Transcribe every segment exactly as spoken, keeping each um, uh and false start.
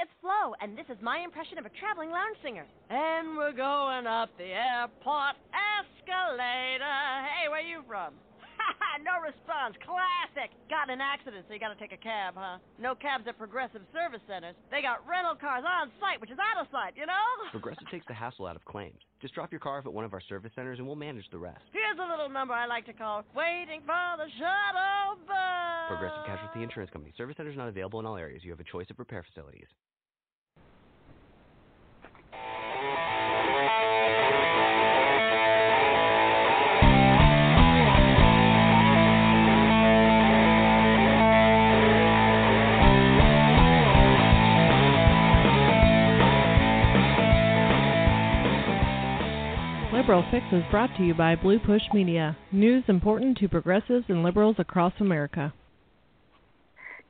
it's Flo, and this is my impression of a traveling lounge singer. And we're going up the airport escalator. Hey, where you from? No response. Classic. Got in an accident, so you gotta take a cab, huh? No cabs at Progressive service centers. They got rental cars on site, which is out of sight, you know? Progressive takes the hassle out of claims. Just drop your car off at one of our service centers and we'll manage the rest. Here's a little number I like to call Waiting for the Shuttle Bus. Progressive Casualty Insurance Company. Service centers not available in all areas. You have a choice of repair facilities. Liberal Fix is brought to you by Blue Push Media, news important to progressives and liberals across America.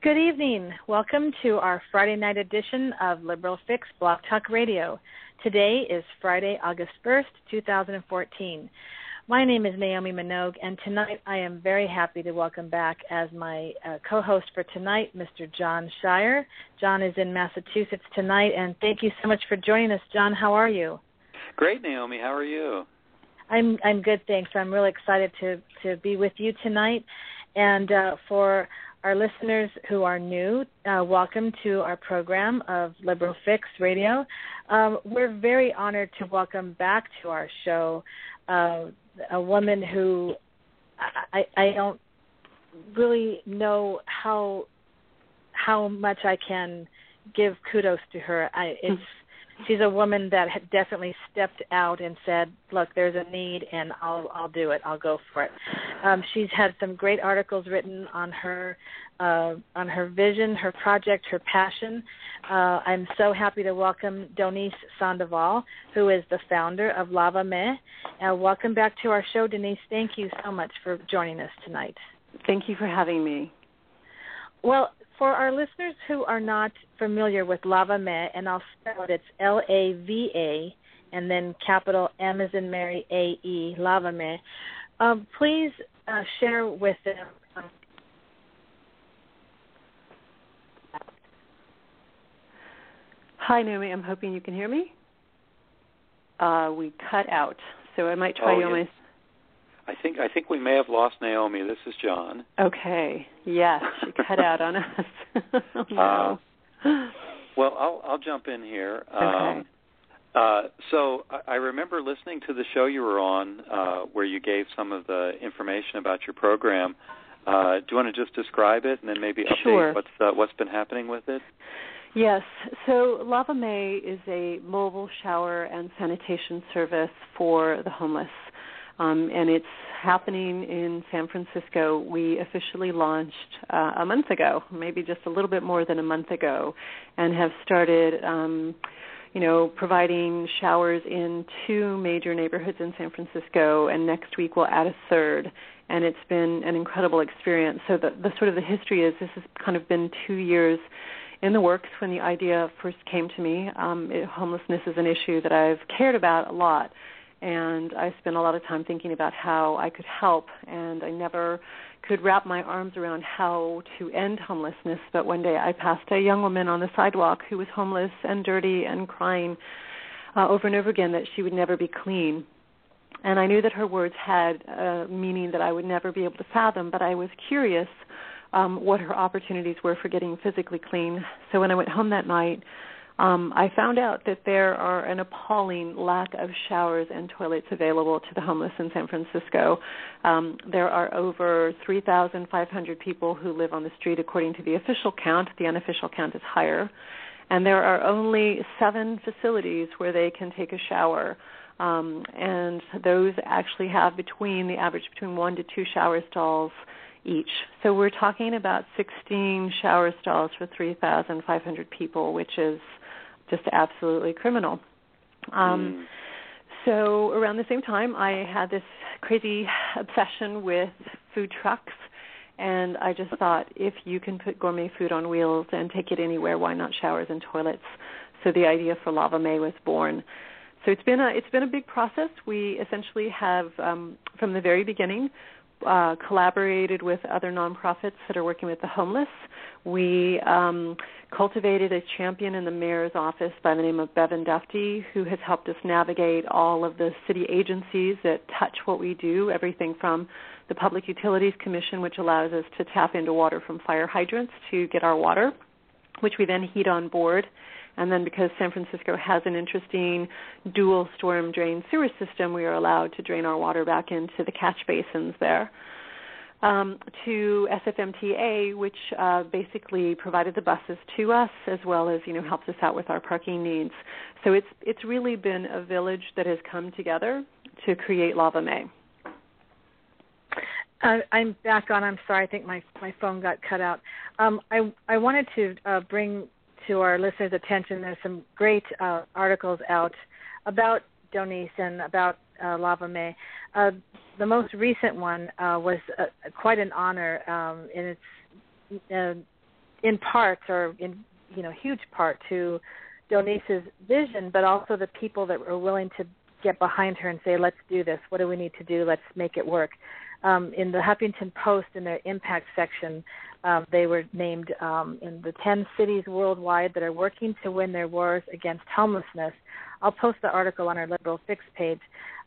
Good evening. Welcome to our Friday night edition of Liberal Fix Block Talk Radio. Today is Friday, August first, two thousand fourteen. My name is Naomi Minogue, and tonight I am very happy to welcome back as my uh, co-host for tonight, Mister John Sheirer. John is in Massachusetts tonight, and thank you so much for joining us, John. How are you? Great, Naomi. How are you? I'm I'm good, thanks. I'm really excited to, to be with you tonight. And uh, for our listeners who are new, uh, welcome to our program of Liberal Fix Radio. Um, we're very honored to welcome back to our show uh, a woman who I, I don't really know how how much I can give kudos to her. I, it's She's a woman that had definitely stepped out and said, look, there's a need, and I'll I'll do it. I'll go for it. Um, she's had some great articles written on her uh, on her vision, her project, her passion. Uh, I'm so happy to welcome Doniece Sandoval, who is the founder of Lava Mae. Uh, welcome back to our show, Doniece. Thank you so much for joining us tonight. Thank you for having me. Well, for our listeners who are not familiar with Lava Mae, and I'll spell it, it's L A V A, and then capital M as in Mary, A E, Lava Mae, um, please uh, share with them. Hi, Naomi. I'm hoping you can hear me. Uh, we cut out, so I might try oh, Naomi's. Yes. I think I think we may have lost Naomi. This is John. Okay. Yes, she cut out on us. Oh, no. uh, well, I'll I'll jump in here. Okay. Um, uh, so I, I remember listening to the show you were on, uh, where you gave some of the information about your program. Uh, do you want to just describe it and then maybe update sure. what's uh, what's been happening with it? Yes. So Lava Mae is a mobile shower and sanitation service for the homeless. Um, and it's happening in San Francisco. We officially launched uh, a month ago, maybe just a little bit more than a month ago, and have started, um, you know, providing showers in two major neighborhoods in San Francisco, and next week we'll add a third. And it's been an incredible experience. So the, the sort of the history is this has kind of been two years in the works when the idea first came to me. Um, it, homelessness is an issue that I've cared about a lot. And I spent a lot of time thinking about how I could help, and I never could wrap my arms around how to end homelessness. But one day I passed a young woman on the sidewalk who was homeless and dirty and crying uh, over and over again that she would never be clean. And I knew that her words had a meaning that I would never be able to fathom, but I was curious um, what her opportunities were for getting physically clean. So when I went home that night, Um, I found out that there are an appalling lack of showers and toilets available to the homeless in San Francisco. Um, there are over three thousand five hundred people who live on the street, according to the official count. The unofficial count is higher. And there are only seven facilities where they can take a shower. Um, and those actually have between the average between one to two shower stalls each. So we're talking about sixteen shower stalls for three thousand five hundred people, which is just absolutely criminal. Um, mm. So around the same time, I had this crazy obsession with food trucks, and I just thought, if you can put gourmet food on wheels and take it anywhere, why not showers and toilets? So the idea for Lava Mae was born. So it's been a, it's been a big process. We essentially have, um, from the very beginning, uh, collaborated with other nonprofits that are working with the homeless. We um, cultivated a champion in the mayor's office by the name of Bevan Dufty, who has helped us navigate all of the city agencies that touch what we do, everything from the Public Utilities Commission, which allows us to tap into water from fire hydrants to get our water, which we then heat on board. And then because San Francisco has an interesting dual storm drain sewer system, we are allowed to drain our water back into the catch basins there. Um, to S F M T A, which uh, basically provided the buses to us, as well as, you know, helps us out with our parking needs. So it's it's really been a village that has come together to create Lava Mae. Uh, I'm back on. I'm sorry. I think my, my phone got cut out. Um, I, I wanted to uh, bring to our listeners' attention, there's some great uh, articles out about Doniece and about uh, Lava Mae. Uh, the most recent one uh, was uh, quite an honor, um, and it's uh, in part, or in you know huge part, to Doniece's vision, but also the people that were willing to get behind her and say, "Let's do this. What do we need to do? Let's make it work." Um, in the Huffington Post, in their impact section, um, they were named um, in the ten cities worldwide that are working to win their wars against homelessness. I'll post the article on our Liberal Fix page,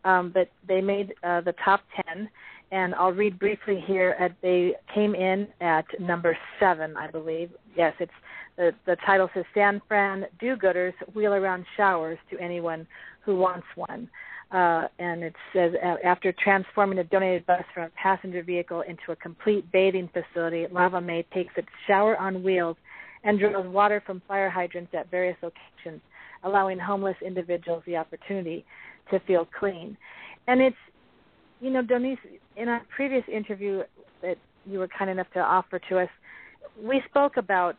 um, but they made uh, the top ten, and I'll read briefly here. At, they came in at number seven, I believe. Yes, it's the, the title says, San Fran Do-Gooders Wheel Around Showers to Anyone Who Wants One. Uh, and it says, after transforming a donated bus from a passenger vehicle into a complete bathing facility, Lava Mae takes its shower on wheels and draws water from fire hydrants at various locations, allowing homeless individuals the opportunity to feel clean. And it's, you know, Doniece, in our previous interview that you were kind enough to offer to us, we spoke about,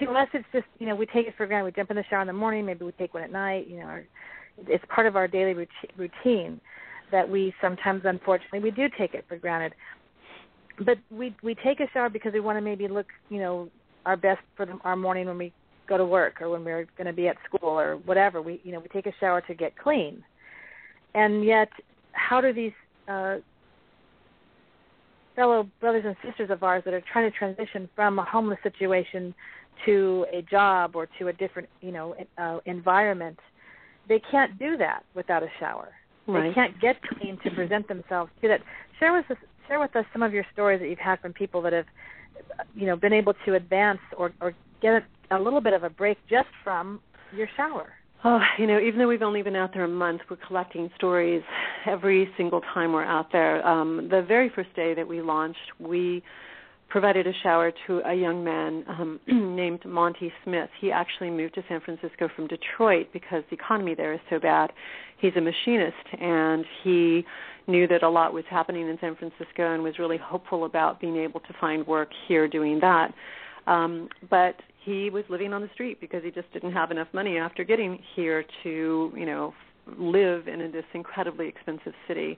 to us it's just, you know, we take it for granted. We jump in the shower in the morning, maybe we take one at night, you know, or it's part of our daily routine that we sometimes, unfortunately, we do take it for granted. But we we take a shower because we want to maybe look, you know, our best for the, our morning when we go to work or when we're going to be at school or whatever. We, you know, we take a shower to get clean. And yet, how do these uh, fellow brothers and sisters of ours that are trying to transition from a homeless situation to a job or to a different, you know, uh, environment, they can't do that without a shower. Right. They can't get clean to present themselves to that. Share with us, share with us some of your stories that you've had from people that have, you know, been able to advance or, or get a, a little bit of a break just from your shower. Oh, you know, even though we've only been out there a month, we're collecting stories every single time we're out there. Um, the very first day that we launched, we provided a shower to a young man um, named Monty Smith. He actually moved to San Francisco from Detroit because the economy there is so bad. He's a machinist, and he knew that a lot was happening in San Francisco and was really hopeful about being able to find work here doing that. Um, but he was living on the street because he just didn't have enough money after getting here to, you know, live in this incredibly expensive city.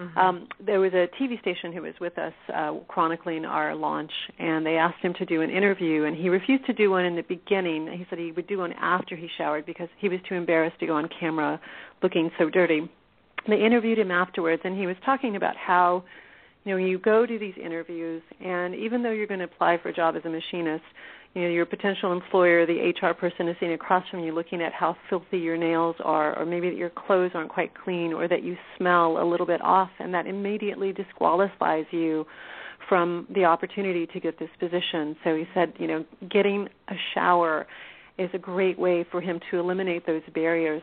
Mm-hmm. Um, there was a T V station who was with us uh, chronicling our launch, and they asked him to do an interview, and he refused to do one in the beginning. He said he would do one after he showered because he was too embarrassed to go on camera looking so dirty. They interviewed him afterwards, and he was talking about how, you know, you go to these interviews, and even though you're going to apply for a job as a machinist, you know, your potential employer, the H R person, is sitting across from you looking at how filthy your nails are, or maybe that your clothes aren't quite clean, or that you smell a little bit off, and that immediately disqualifies you from the opportunity to get this position. So he said, you know, getting a shower is a great way for him to eliminate those barriers.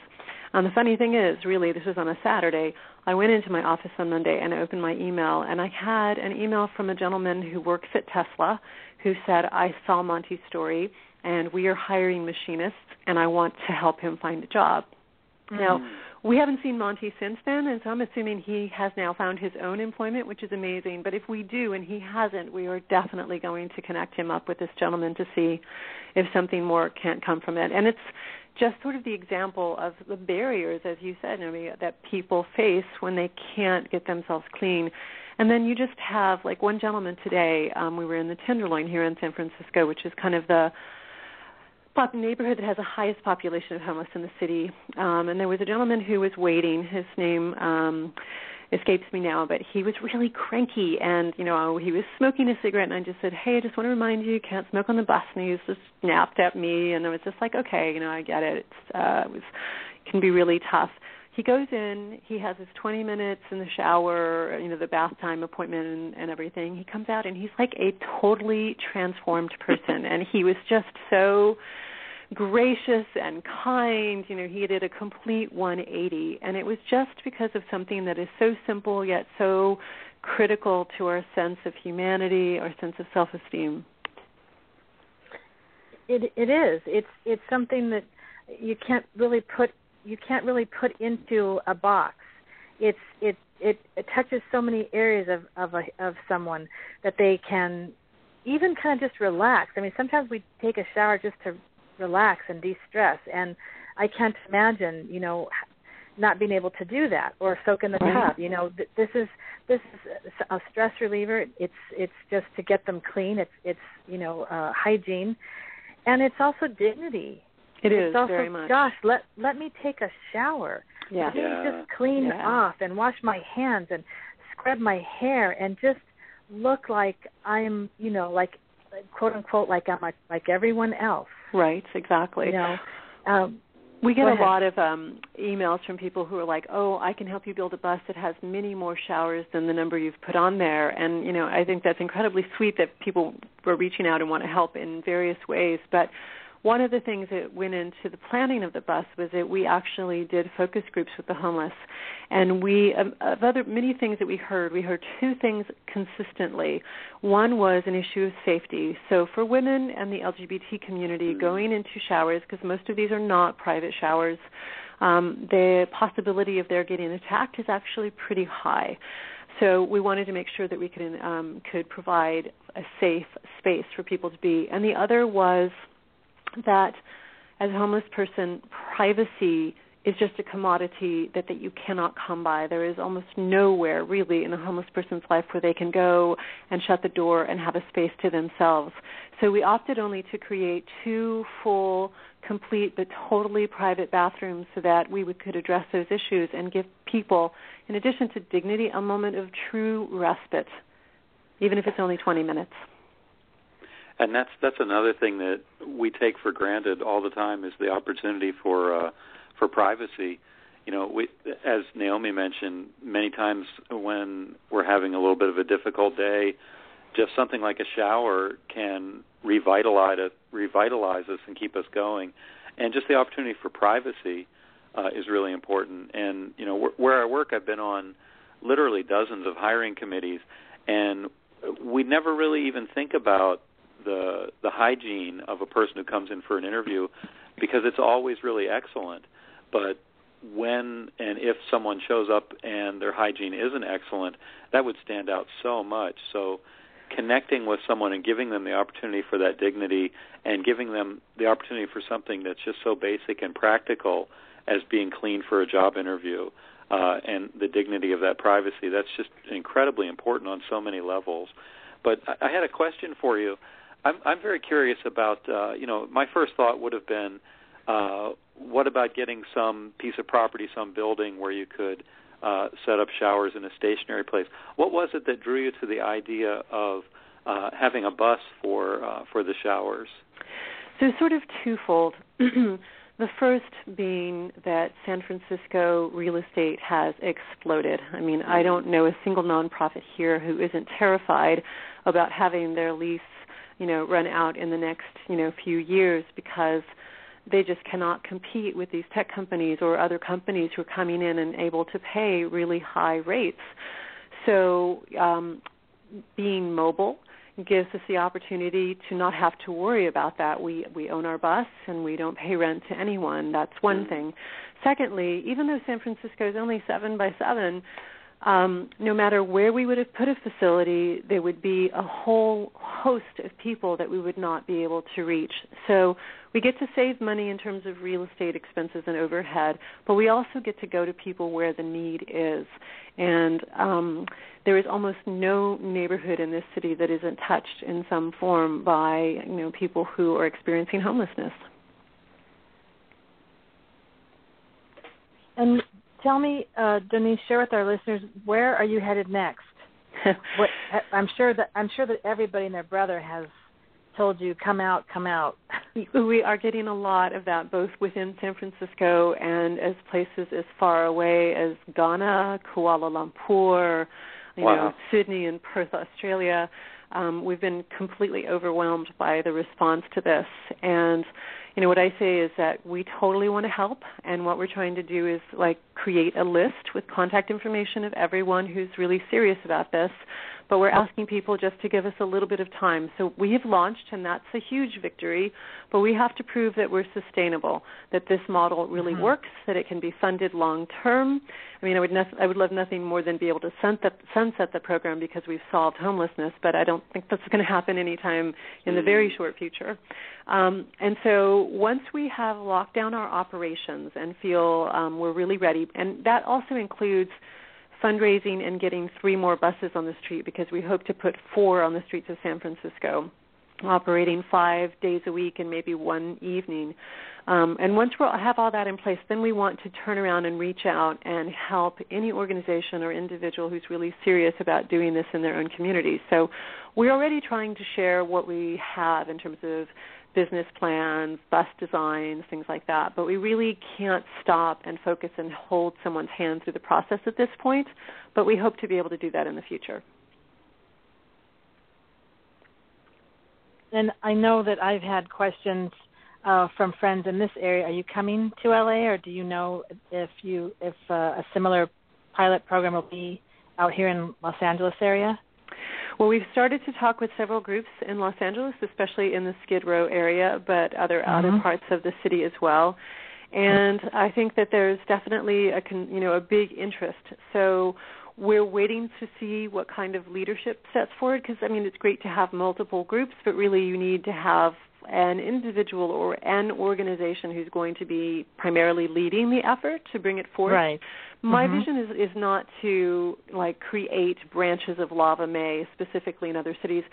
And the funny thing is, really, this was on a Saturday. I went into my office on Monday and I opened my email, and I had an email from a gentleman who works at Tesla who said, I saw Monty's story, and we are hiring machinists, and I want to help him find a job. Mm-hmm. Now, we haven't seen Monty since then, and so I'm assuming he has now found his own employment, which is amazing. But if we do and he hasn't, we are definitely going to connect him up with this gentleman to see if something more can't come from it. And it's just sort of the example of the barriers, as you said, Naomi, that people face when they can't get themselves clean. And then you just have, like, one gentleman today, um, we were in the Tenderloin here in San Francisco, which is kind of the neighborhood that has the highest population of homeless in the city. Um, and there was a gentleman who was waiting. His name um, escapes me now, but he was really cranky, and, you know, he was smoking a cigarette, and I just said, hey, I just want to remind you, you can't smoke on the bus, and he was just snapped at me, and I was just like, okay, you know, I get it. It's, uh, it was, can be really tough. He goes in, he has his twenty minutes in the shower, you know, the bath time appointment and, and everything. He comes out, and he's like a totally transformed person, and he was just so gracious and kind. You know, he did a complete one eighty, and it was just because of something that is so simple yet so critical to our sense of humanity, our sense of self-esteem. It it is. It's it's something that you can't really put you can't really put into a box. It's it it, it touches so many areas of of a, of someone that they can even kind of just relax. I mean, sometimes we take a shower just to relax and de-stress, and I can't imagine, you know, not being able to do that or soak in the tub. You know, th- this is this is a stress reliever. It's it's just to get them clean. It's it's you know uh, hygiene, and it's also dignity. It it's is also, very much. Gosh, let let me take a shower. Yeah, let me yeah. just clean yeah. off and wash my hands and scrub my hair and just look like I'm, you know, like, quote unquote, like I'm like, like everyone else. Right, exactly. You know, um, we get a lot of um, emails from people who are like, oh, I can help you build a bus that has many more showers than the number you've put on there. And, you know, I think that's incredibly sweet that people were reaching out and want to help in various ways. But one of the things that went into the planning of the bus was that we actually did focus groups with the homeless. And we, um, of other many things that we heard, we heard two things consistently. One was an issue of safety. So for women and the L G B T community, going into showers, because most of these are not private showers, um, the possibility of their getting attacked is actually pretty high. So we wanted to make sure that we could um, could provide a safe space for people to be. And the other was that as a homeless person, privacy is just a commodity that, that you cannot come by. There is almost nowhere really in a homeless person's life where they can go and shut the door and have a space to themselves. So we opted only to create two full, complete, but totally private bathrooms so that we would, could address those issues and give people, in addition to dignity, a moment of true respite, even if it's only twenty minutes. And that's that's another thing that we take for granted all the time is the opportunity for uh, for privacy. You know, we, as Naomi mentioned, many times when we're having a little bit of a difficult day, just something like a shower can revitalize us, revitalize us and keep us going. And just the opportunity for privacy uh, is really important. And, you know, wh- where I work, I've been on literally dozens of hiring committees, and we never really even think about the the hygiene of a person who comes in for an interview, because it's always really excellent. But when and if someone shows up and their hygiene isn't excellent, that would stand out so much. So connecting with someone and giving them the opportunity for that dignity and giving them the opportunity for something that's just so basic and practical as being clean for a job interview uh, and the dignity of that privacy, that's just incredibly important on so many levels. But I, I had a question for you. I'm, I'm very curious about, uh, you know, my first thought would have been, uh, what about getting some piece of property, some building where you could uh, set up showers in a stationary place? What was it that drew you to the idea of uh, having a bus for uh, for the showers? So sort of twofold. The first being that San Francisco real estate has exploded. I mean, I don't know a single nonprofit here who isn't terrified about having their lease, you know, run out in the next, you know, few years, because they just cannot compete with these tech companies or other companies who are coming in and able to pay really high rates. So um, being mobile gives us the opportunity to not have to worry about that. We we own our bus and we don't pay rent to anyone. That's one thing. Secondly, even though San Francisco is only seven by seven, Um, no matter where we would have put a facility, there would be a whole host of people that we would not be able to reach. So we get to save money in terms of real estate expenses and overhead, but we also get to go to people where the need is. And um, there is almost no neighborhood in this city that isn't touched in some form by, you know, people who are experiencing homelessness. And tell me, uh, Doniece, share with our listeners, where are you headed next? what, I'm sure that I'm sure that everybody and their brother has told you, come out, come out. We are getting a lot of that, both within San Francisco and as places as far away as Ghana, Kuala Lumpur, you wow. know, Sydney and Perth, Australia. Um, we've been completely overwhelmed by the response to this. And, you know, what I say is that we totally want to help, and what we're trying to do is, like, create a list with contact information of everyone who's really serious about this, but we're asking people just to give us a little bit of time. So we have launched, and that's a huge victory, but we have to prove that we're sustainable, that this model really mm-hmm. works, that it can be funded long-term. I mean, I would ne- I would love nothing more than be able to sunset, sunset the program because we've solved homelessness, but I don't think that's going to happen anytime in mm. the very short future. Um, and so once we have locked down our operations and feel um, we're really ready, and that also includes fundraising and getting three more buses on the street, because we hope to put four on the streets of San Francisco, operating five days a week and maybe one evening. Um, and once we have all that in place, then we want to turn around and reach out and help any organization or individual who's really serious about doing this in their own community. So we're already trying to share what we have in terms of business plans, bus designs, things like that. But we really can't stop and focus and hold someone's hand through the process at this point, but we hope to be able to do that in the future. And I know that I've had questions uh, from friends in this area. Are you coming to L A, or do you know if you if uh, a similar pilot program will be out here in Los Angeles area? Well, we've started to talk with several groups in Los Angeles, especially in the Skid Row area, but other mm-hmm. other parts of the city as well. And I think that there's definitely a con, you know a big interest. So we're waiting to see what kind of leadership sets forward, because, I mean, it's great to have multiple groups, but really you need to have an individual or an organization who's going to be primarily leading the effort to bring it forth. Right. My mm-hmm. vision is, is not to, like, create branches of Lava Mae specifically in other cities,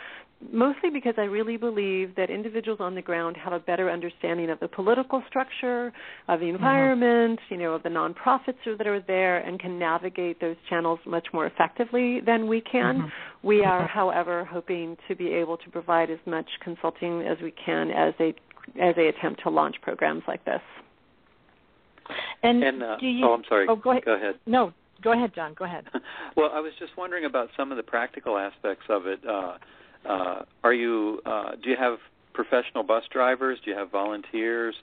mostly because I really believe that individuals on the ground have a better understanding of the political structure, of the environment, mm-hmm. you know, of the nonprofits that are there, and can navigate those channels much more effectively than we can. Mm-hmm. We are, however, hoping to be able to provide as much consulting as we can as they as they attempt to launch programs like this. And, and uh, do you, oh, I'm sorry. Oh, go ahead. go ahead. No, go ahead, John. Go ahead. Well, I was just wondering about some of the practical aspects of it. Uh, uh, are you? Uh, do you have professional bus drivers? Do you have volunteers?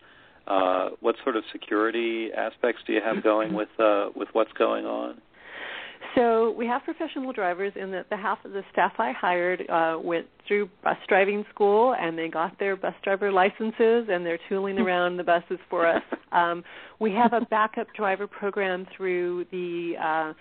Uh, what sort of security aspects do you have going with uh, with what's going on? So we have professional drivers, in that the half of the staff I hired uh, went through bus driving school, and they got their bus driver licenses, and they're tooling around the buses for us. Um, we have a backup driver program through the uh,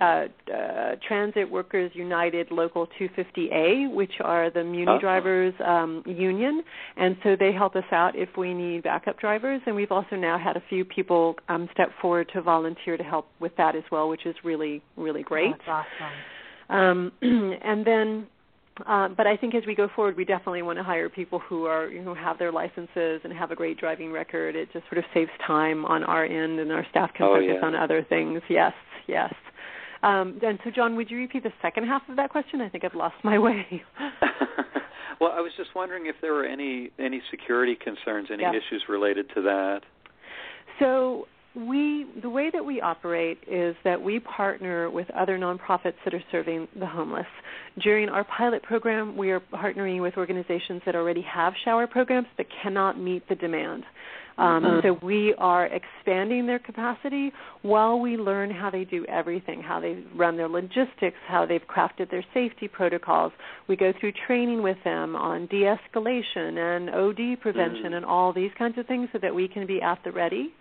uh, uh, Transit Workers United Local two fifty A, which are the Muni uh-huh. drivers um, union, and so they help us out if we need backup drivers. And we've also now had a few people um, step forward to volunteer to help with that as well, which is really, really great. That's awesome. Um, and then... Uh, but I think as we go forward, we definitely want to hire people who are, you know, have their licenses and have a great driving record. It just sort of saves time on our end, and our staff can oh, focus yeah. on other things. Yes, yes. Um, and so, John, would you repeat the second half of that question? I think I've lost my way. Well, I was just wondering if there were any, any security concerns, any yeah. issues related to that. So... We the way that we operate is that we partner with other nonprofits that are serving the homeless. During our pilot program, we are partnering with organizations that already have shower programs but cannot meet the demand. Um, mm-hmm. So we are expanding their capacity while we learn how they do everything, how they run their logistics, how they've crafted their safety protocols. We go through training with them on de-escalation and O D prevention mm-hmm. and all these kinds of things, so that we can be at the ready.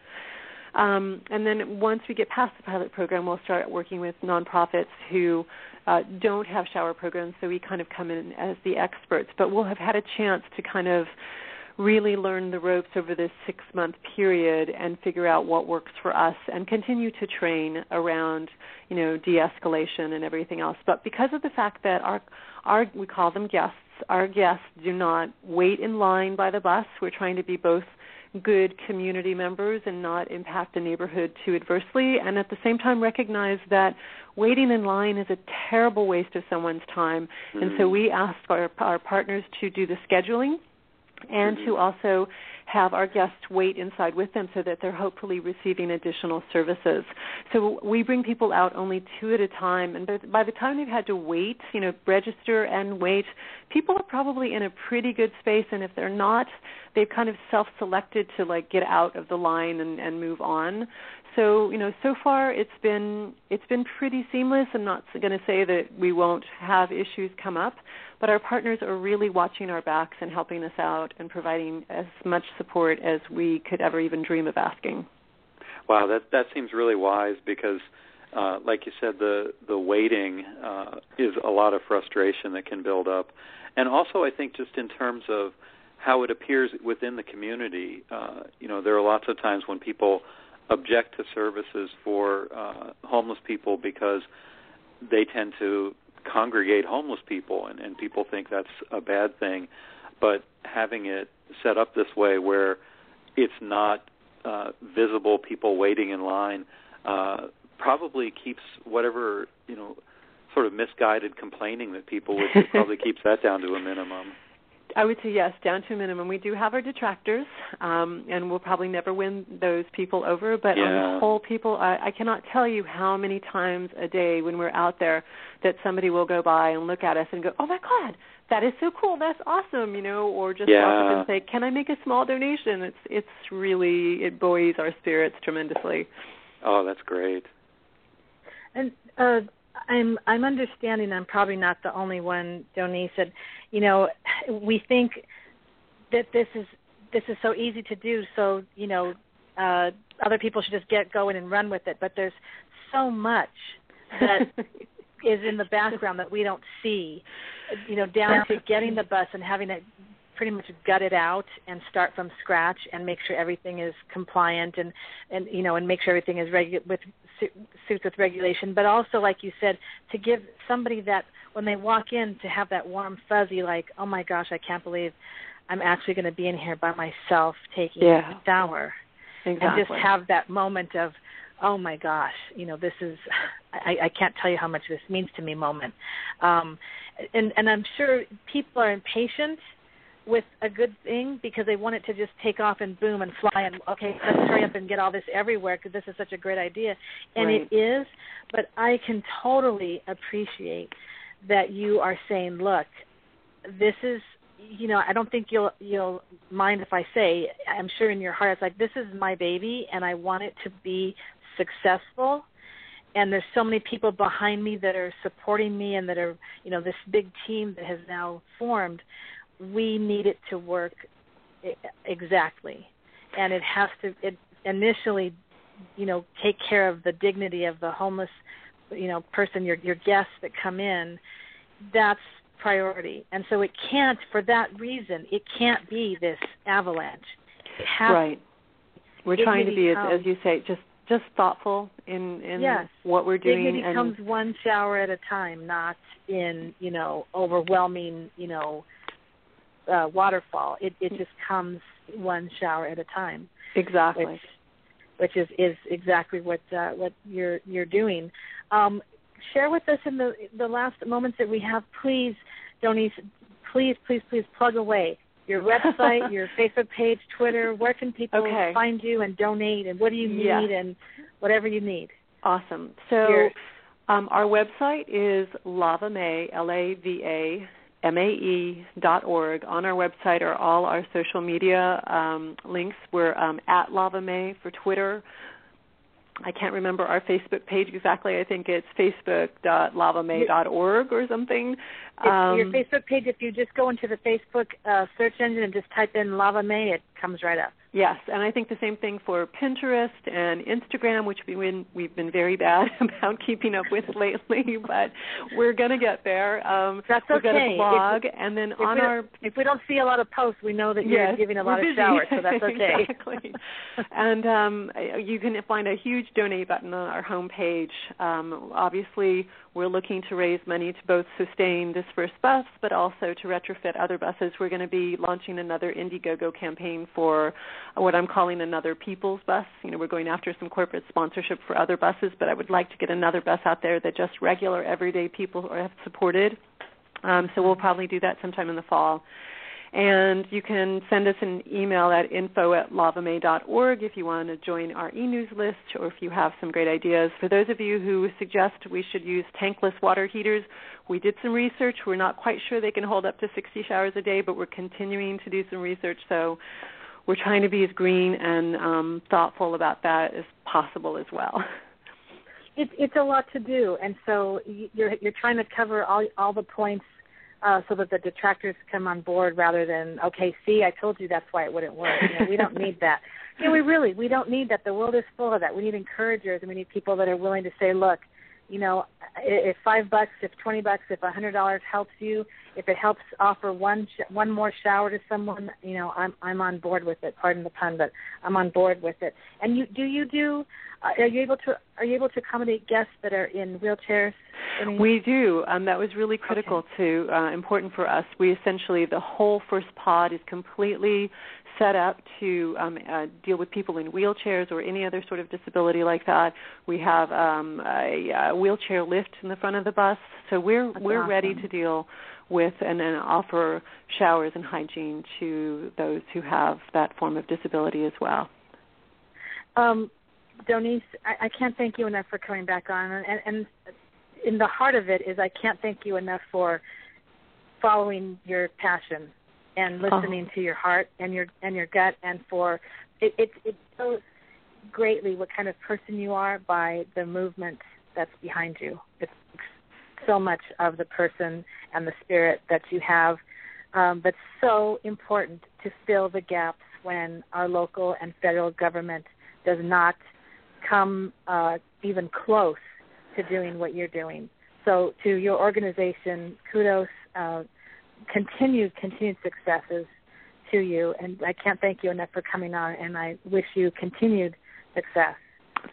Um, and then once we get past the pilot program, we'll start working with nonprofits who uh, don't have shower programs, so we kind of come in as the experts. But we'll have had a chance to kind of really learn the ropes over this six-month period and figure out what works for us, and continue to train around, you know, de-escalation and everything else. But because of the fact that our, our we call them guests, our guests do not wait in line by the bus. We're trying to be both good community members and not impact the neighborhood too adversely, and at the same time recognize that waiting in line is a terrible waste of someone's time. Mm-hmm. And so we ask our, our partners to do the scheduling and mm-hmm. to also have our guests wait inside with them so that they're hopefully receiving additional services. So we bring people out only two at a time, and by the time they've had to wait, you know, register and wait, people are probably in a pretty good space, and if they're not, they've kind of self-selected to, like, get out of the line and, and move on. So, you know, so far it's been it's been pretty seamless. I'm not going to say that we won't have issues come up, but our partners are really watching our backs and helping us out and providing as much support as we could ever even dream of asking. Wow, that that seems really wise because, uh, like you said, the, the waiting uh, is a lot of frustration that can build up. And also I think just in terms of how it appears within the community, uh, you know, there are lots of times when people object to services for uh, homeless people because they tend to congregate homeless people, and, and people think that's a bad thing. But having it set up this way where it's not uh, visible people waiting in line uh, probably keeps whatever, you know, sort of misguided complaining that people would do, probably keeps that down to a minimum. I would say yes, down to a minimum. We do have our detractors, um, and we'll probably never win those people over. But yeah. on the whole, people, I, I cannot tell you how many times a day when we're out there that somebody will go by and look at us and go, oh, my God, that is so cool. That's awesome, you know, or just yeah. walk up and say, can I make a small donation? It's it's really, it buoys our spirits tremendously. Oh, that's great. And uh I'm I'm understanding I'm probably not the only one, Doniece, and, you know, we think that this is this is so easy to do, so, you know, uh, other people should just get going and run with it, but there's so much that is in the background that we don't see, you know, down to getting the bus and having it pretty much gut it out and start from scratch and make sure everything is compliant and, and you know, and make sure everything is regu- with suits with regulation. But also, like you said, to give somebody that, when they walk in, to have that warm fuzzy, like, oh, my gosh, I can't believe I'm actually going to be in here by myself taking yeah. a shower. Exactly. And just have that moment of, oh, my gosh, you know, this is, I, I can't tell you how much this means to me moment. Um, and, and I'm sure people are impatient with a good thing because they want it to just take off and boom and fly and, okay, let's hurry up and get all this everywhere because this is such a great idea. And right. it is, but I can totally appreciate that you are saying, look, this is, you know, I don't think you'll you'll mind if I say, I'm sure in your heart it's like, this is my baby and I want it to be successful. And there's so many people behind me that are supporting me and that are, you know, this big team that has now formed. We need it to work exactly, and it has to it initially, you know, take care of the dignity of the homeless, you know, person, your your guests that come in. That's priority, and so it can't, for that reason, it can't be this avalanche. It has right. To, we're trying to be, as, as you say, just just thoughtful in in yes. what we're doing. Dignity and comes one shower at a time, not in, you know, overwhelming, you know. Uh, waterfall. It, it just comes one shower at a time. Exactly, which, which is, is exactly what uh, what you're you're doing. Um, share with us in the the last moments that we have, please, Doniece, please, please, please plug away your website, your Facebook page, Twitter. Where can people okay. find you and donate? And what do you need? Yeah. And whatever you need. Awesome. So um, our website is Lava Mae, L A V A M A E dot org. On our website are all our social media um, links. We're um, at Lava Mae for Twitter. I can't remember our Facebook page exactly. I think it's facebook dot lava mae dot org or something. Um, your Facebook page, if you just go into the Facebook uh, search engine and just type in Lava Mae, it comes right up. Yes, and I think the same thing for Pinterest and Instagram, which we've been very bad about keeping up with lately, but we're going to get there. Um, That's okay. We're going to blog, if, and then on our... If we don't see a lot of posts, we know that you're yes, giving a lot of showers, so that's okay. Exactly. And um, you can find a huge donate button on our homepage. Um, obviously, we're looking to raise money to both sustain this first bus, but also to retrofit other buses. We're going to be launching another Indiegogo campaign for what I'm calling another people's bus. You know, we're going after some corporate sponsorship for other buses, but I would like to get another bus out there that just regular, everyday people have supported. Um, so we'll probably do that sometime in the fall. And you can send us an email at info at lavamay dot org if you want to join our e-news list or if you have some great ideas. For those of you who suggest we should use tankless water heaters, we did some research. We're not quite sure they can hold up to sixty showers a day, but we're continuing to do some research. So we're trying to be as green and um, thoughtful about that as possible as well. It, it's a lot to do, and so you're, you're trying to cover all, all the points Uh, so that the detractors come on board rather than, okay, see, I told you that's why it wouldn't work. You know, we don't need that. You know, we really, we don't need that. The world is full of that. We need encouragers, and we need people that are willing to say, look, you know, if five bucks, if twenty bucks, if one hundred dollars helps you, if it helps offer one sh- one more shower to someone, you know, I'm I'm on board with it. Pardon the pun, but I'm on board with it. And you do you do? Uh, are you able to are you able to accommodate guests that are in wheelchairs? I mean, we do. Um, that was really critical okay. to uh, important for us. We essentially the whole first pod is completely set up to um, uh, deal with people in wheelchairs or any other sort of disability like that. We have um, a, a wheelchair lift in the front of the bus, so we're That's we're awesome. ready to deal with and then offer showers and hygiene to those who have that form of disability as well. Um, Doniece, I, I can't thank you enough for coming back on. And, and in the heart of it is I can't thank you enough for following your passion and listening oh. to your heart and your and your gut, and for it, it, it shows greatly what kind of person you are by the movement that's behind you. It's so much of the person and the spirit that you have, um, but so important to fill the gaps when our local and federal government does not come uh, even close to doing what you're doing. So to your organization, kudos, uh, continued, continued successes to you, and I can't thank you enough for coming on, and I wish you continued success.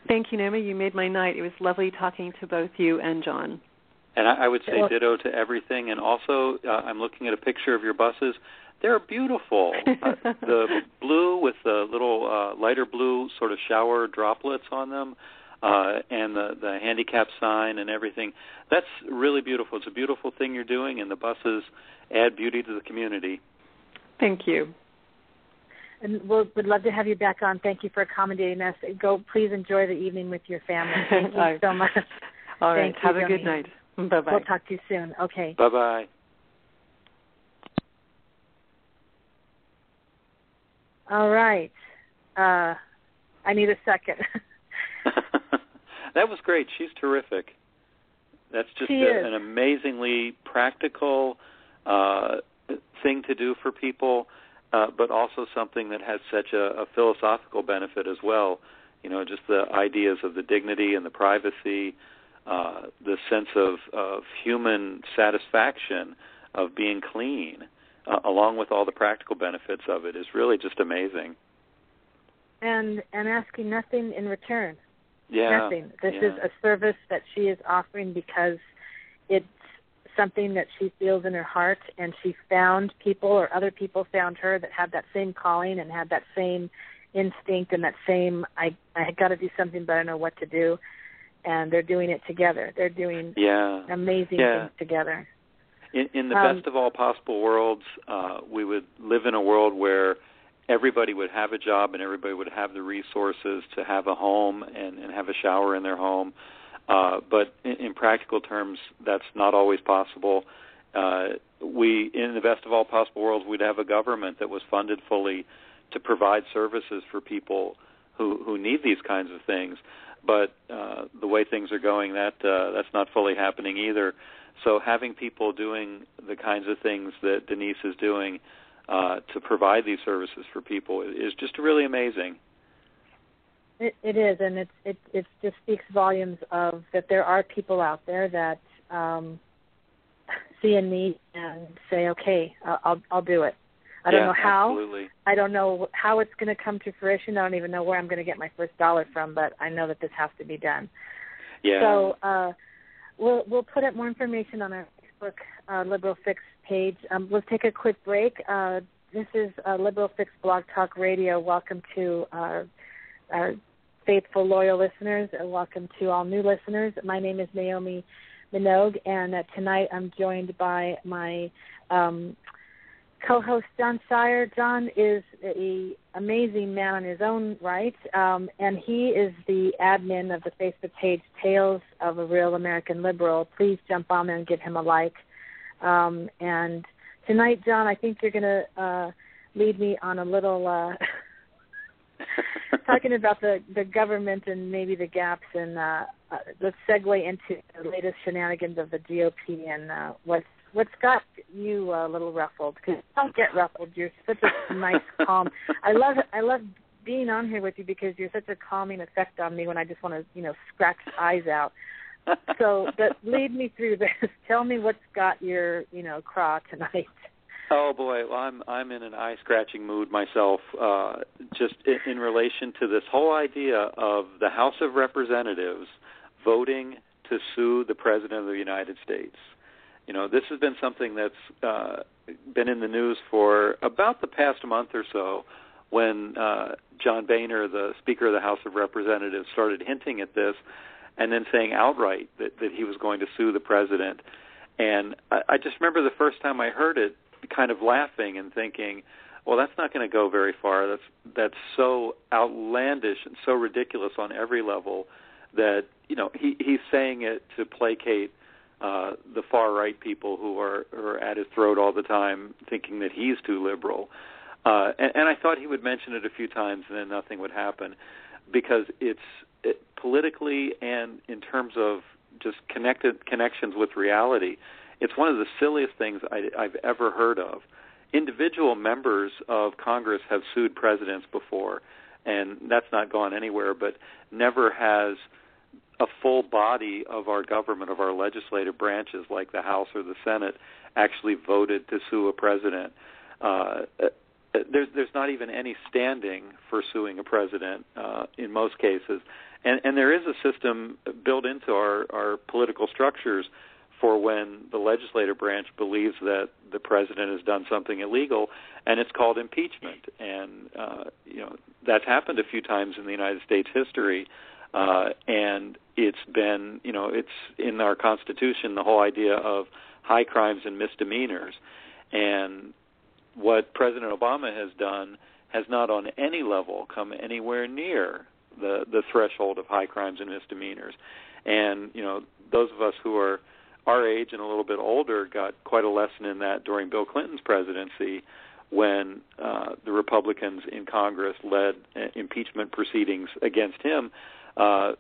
Thank you, Naomi. You made my night. It was lovely talking to both you and John. And I, I would say ditto to everything. And also, uh, I'm looking at a picture of your buses. They're beautiful. uh, the blue with the little uh, lighter blue sort of shower droplets on them, uh, and the, the handicap sign and everything. That's really beautiful. It's a beautiful thing you're doing, and the buses add beauty to the community. Thank you. And we'll, we'd love to have you back on. Thank you for accommodating us. Go, please enjoy the evening with your family. Thank you so much. All right. Thank have you, a good night. Bye-bye. We'll talk to you soon. Okay. Bye-bye. All right. Uh, I need a second. That was great. She's terrific. That's just a, an amazingly practical uh, thing to do for people, uh, but also something that has such a, a philosophical benefit as well. You know, just the ideas of the dignity and the privacy, Uh, the sense of, of human satisfaction of being clean, uh, along with all the practical benefits of it, is really just amazing. And and asking nothing in return. Yeah. Nothing. This yeah. is a service that she is offering because it's something that she feels in her heart, and she found people, or other people found her, that had that same calling and had that same instinct and that same, I I got to do something, but I don't know what to do. And they're doing it together. They're doing yeah. amazing yeah. things together. In, in the um, best of all possible worlds, uh, we would live in a world where everybody would have a job and everybody would have the resources to have a home and, and have a shower in their home. Uh, but in, in practical terms, that's not always possible. Uh, we, in the best of all possible worlds, we'd have a government that was funded fully to provide services for people who, who need these kinds of things. But uh, the way things are going, that uh, that's not fully happening either. So having people doing the kinds of things that Doniece is doing uh, to provide these services for people is just really amazing. It, it is, and it's, it it just speaks volumes of that there are people out there that um, see a need and say, okay, I'll I'll do it. I don't yeah, know how. Absolutely. I don't know how it's going to come to fruition. I don't even know where I'm going to get my first dollar from, but I know that this has to be done. Yeah. So uh, we'll we'll put up more information on our Facebook uh, Liberal Fix page. Um, we'll take a quick break. Uh, This is uh, Liberal Fix Blog Talk Radio. Welcome to our, our faithful, loyal listeners, and welcome to all new listeners. My name is Naomi Minogue, and uh, tonight I'm joined by my um, co-host, John Sheirer. John is an amazing man in his own right, um, and he is the admin of the Facebook page, Tales of a Real American Liberal. Please jump on there and give him a like. Um, and tonight, John, I think you're going to uh, lead me on a little uh, talking about the, the government and maybe the gaps, and uh, uh, let's segue into the latest shenanigans of the G O P and uh, what's what's got you a little ruffled, because don't get ruffled. You're such a nice, calm. I love I love being on here with you because you're such a calming effect on me when I just want to, you know, scratch eyes out. So, but lead me through this. Tell me what's got your, you know, craw tonight. Oh boy, well, I'm I'm in an eye scratching mood myself. Uh, just in, in relation to this whole idea of the House of Representatives voting to sue the President of the United States. You know, this has been something that's uh, been in the news for about the past month or so, when uh, John Boehner, the Speaker of the House of Representatives, started hinting at this, and then saying outright that, that he was going to sue the president. And I, I just remember the first time I heard it kind of laughing and thinking, well, that's not going to go very far. That's that's so outlandish and so ridiculous on every level that, you know, he, he's saying it to placate uh, the far-right people who are, are at his throat all the time, thinking that he's too liberal. Uh, and, and I thought he would mention it a few times and then nothing would happen, because it's it, politically and in terms of just connected connections with reality, it's one of the silliest things I, I've ever heard of. Individual members of Congress have sued presidents before, and that's not gone anywhere, but never has a full body of our government, of our legislative branches, like the House or the Senate, actually voted to sue a president. Uh, There's, there's not even any standing for suing a president uh, in most cases. And, and there is a system built into our, our political structures for when the legislative branch believes that the president has done something illegal, and it's called impeachment. And, uh, you know, that's happened a few times in the United States history, uh, and it's been, you know, it's in our Constitution, the whole idea of high crimes and misdemeanors. And what President Obama has done has not on any level come anywhere near the, the threshold of high crimes and misdemeanors. And, you know, those of us who are our age and a little bit older got quite a lesson in that during Bill Clinton's presidency, when uh, the Republicans in Congress led impeachment proceedings against him uh,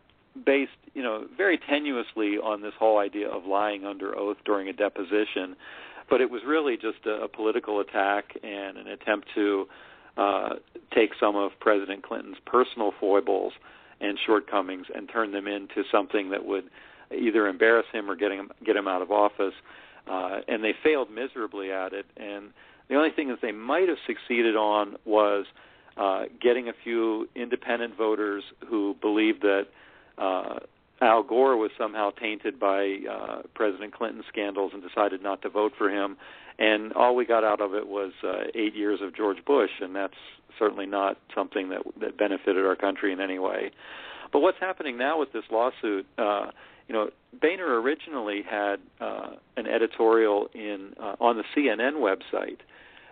based, you know, very tenuously on this whole idea of lying under oath during a deposition. But it was really just a, a political attack and an attempt to uh, take some of President Clinton's personal foibles and shortcomings and turn them into something that would either embarrass him or get him, get him out of office. Uh, and they failed miserably at it. And the only thing that they might have succeeded on was uh, getting a few independent voters who believed that uh, Al Gore was somehow tainted by uh, President Clinton's scandals and decided not to vote for him. And all we got out of it was uh, eight years of George Bush, and that's certainly not something that, that benefited our country in any way. But what's happening now with this lawsuit, uh, you know, Boehner originally had uh, an editorial in uh, on the C N N website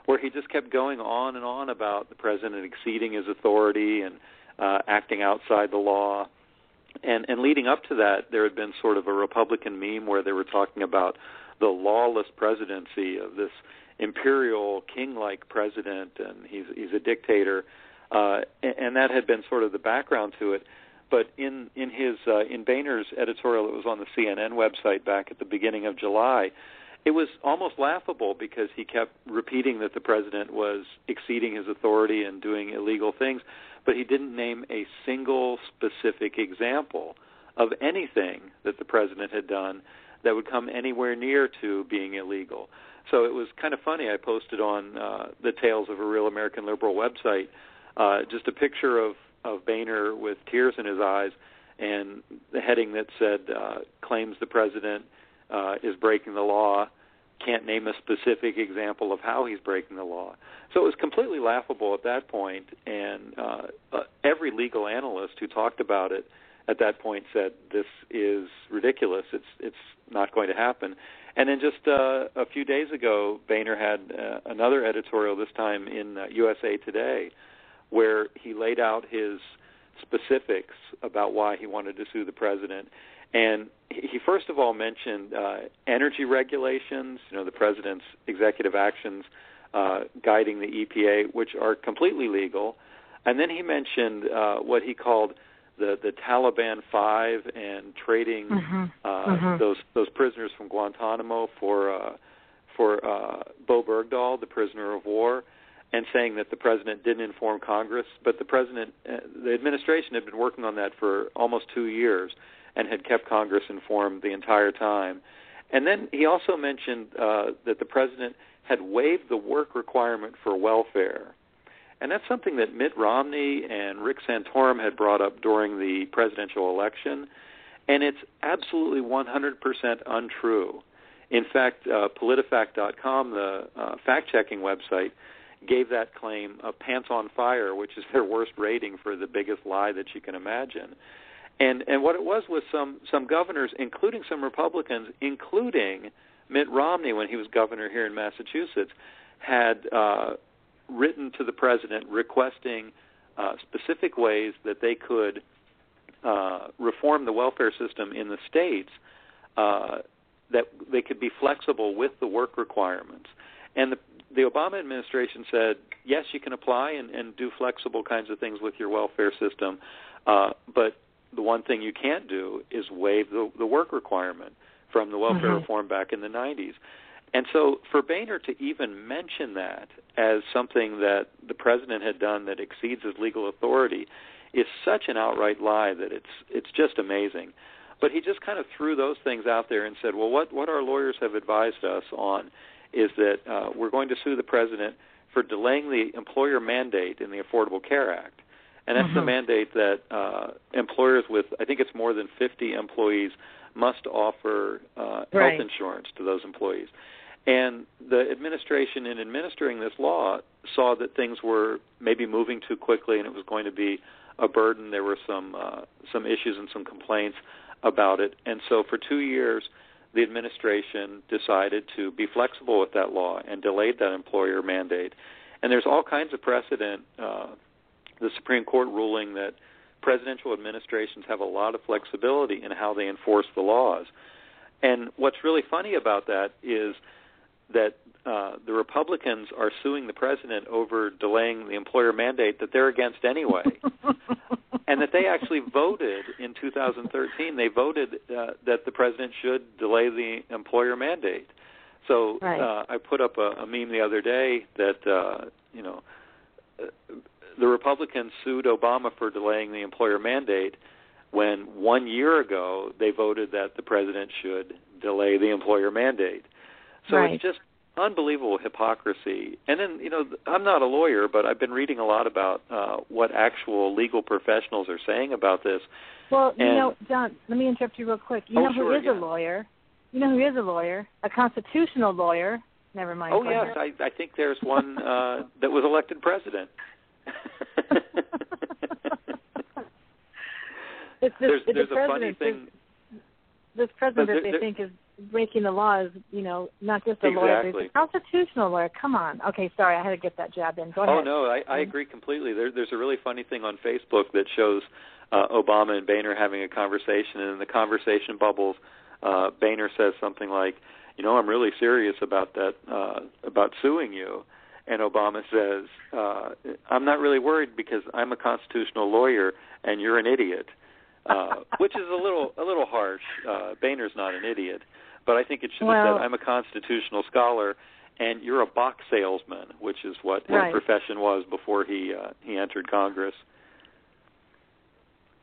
where he just kept going on and on about the president exceeding his authority and uh, acting outside the law. And, and leading up to that, there had been sort of a Republican meme where they were talking about the lawless presidency of this imperial king-like president, and he's, he's a dictator, uh, and, and that had been sort of the background to it. But in in his uh, in Boehner's editorial that was on the C N N website back at the beginning of July, it was almost laughable because he kept repeating that the president was exceeding his authority and doing illegal things, but he didn't name a single specific example of anything that the president had done that would come anywhere near to being illegal. So it was kind of funny. I posted on uh, the Tales of a Real American Liberal website uh, just a picture of, of Boehner with tears in his eyes and the heading that said, uh, claims the president uh, is breaking the law, can't name a specific example of how he's breaking the law. So it was completely laughable at that point, and uh, uh, every legal analyst who talked about it at that point said, this is ridiculous, it's it's not going to happen. And then just uh, a few days ago, Boehner had uh, another editorial, this time in uh, U S A Today, where he laid out his specifics about why he wanted to sue the president. And he first of all mentioned uh, energy regulations, you know, the president's executive actions uh, guiding the E P A, which are completely legal. And then he mentioned uh, what he called the, the Taliban Five and trading mm-hmm. Uh, mm-hmm. those those prisoners from Guantanamo for uh, for uh, Bo Bergdahl, the prisoner of war, and saying that the president didn't inform Congress. But the president, uh, the administration had been working on that for almost two years. And had kept Congress informed the entire time. And then he also mentioned uh, that the president had waived the work requirement for welfare. And that's something that Mitt Romney and Rick Santorum had brought up during the presidential election, and it's absolutely one hundred percent untrue. In fact, uh, PolitiFact dot com, the uh, fact-checking website, gave that claim a pants on fire, which is their worst rating for the biggest lie that you can imagine. And and what it was was some, some governors, including some Republicans, including Mitt Romney when he was governor here in Massachusetts, had uh, written to the president requesting uh, specific ways that they could uh, reform the welfare system in the states, uh, that they could be flexible with the work requirements. And the, the Obama administration said, yes, you can apply and, and do flexible kinds of things with your welfare system, uh, but the one thing you can't do is waive the, the work requirement from the welfare mm-hmm. reform back in the nineties. And so for Boehner to even mention that as something that the president had done that exceeds his legal authority is such an outright lie that it's it's just amazing. But he just kind of threw those things out there and said, well, what, what our lawyers have advised us on is that uh, we're going to sue the president for delaying the employer mandate in the Affordable Care Act. And that's mm-hmm. the mandate that uh, employers with, I think it's more than fifty employees, must offer uh, right. health insurance to those employees. And the administration, in administering this law, saw that things were maybe moving too quickly and it was going to be a burden. There were some uh, some issues and some complaints about it. And so for two years, the administration decided to be flexible with that law and delayed that employer mandate. And there's all kinds of precedent. Uh, the Supreme Court ruling that presidential administrations have a lot of flexibility in how they enforce the laws. And what's really funny about that is that uh, the Republicans are suing the president over delaying the employer mandate that they're against anyway, and that they actually voted in two thousand thirteen. They voted uh, that the president should delay the employer mandate. So right. uh, I put up a, a meme the other day that, uh, you know, uh, the Republicans sued Obama for delaying the employer mandate when one year ago they voted that the president should delay the employer mandate. So right. it's just unbelievable hypocrisy. And then, you know, I'm not a lawyer, but I've been reading a lot about uh, what actual legal professionals are saying about this. Well, and, you know, John, let me interrupt you real quick. You oh, know who sure, is yeah. a lawyer? You know who is a lawyer? A constitutional lawyer. Never mind. Oh, yes. I, I think there's one uh, that was elected president. It's this, there's, there's the a funny thing. This president there, that they there, think is breaking the law is, you know, not just a exactly. lawyer, but a constitutional lawyer. Come on. Okay, sorry, I had to get that jab in. Go ahead. Oh, no, I, I agree completely. There, there's a really funny thing on Facebook that shows uh, Obama and Boehner having a conversation, and in the conversation bubbles, uh, Boehner says something like, you know, I'm really serious about that, uh, about suing you. And Obama says, uh, I'm not really worried because I'm a constitutional lawyer and you're an idiot, uh, which is a little a little harsh. Uh, Boehner's not an idiot, but I think it should well, have said, I'm a constitutional scholar and you're a box salesman, which is what his right. profession was before he uh, he entered Congress.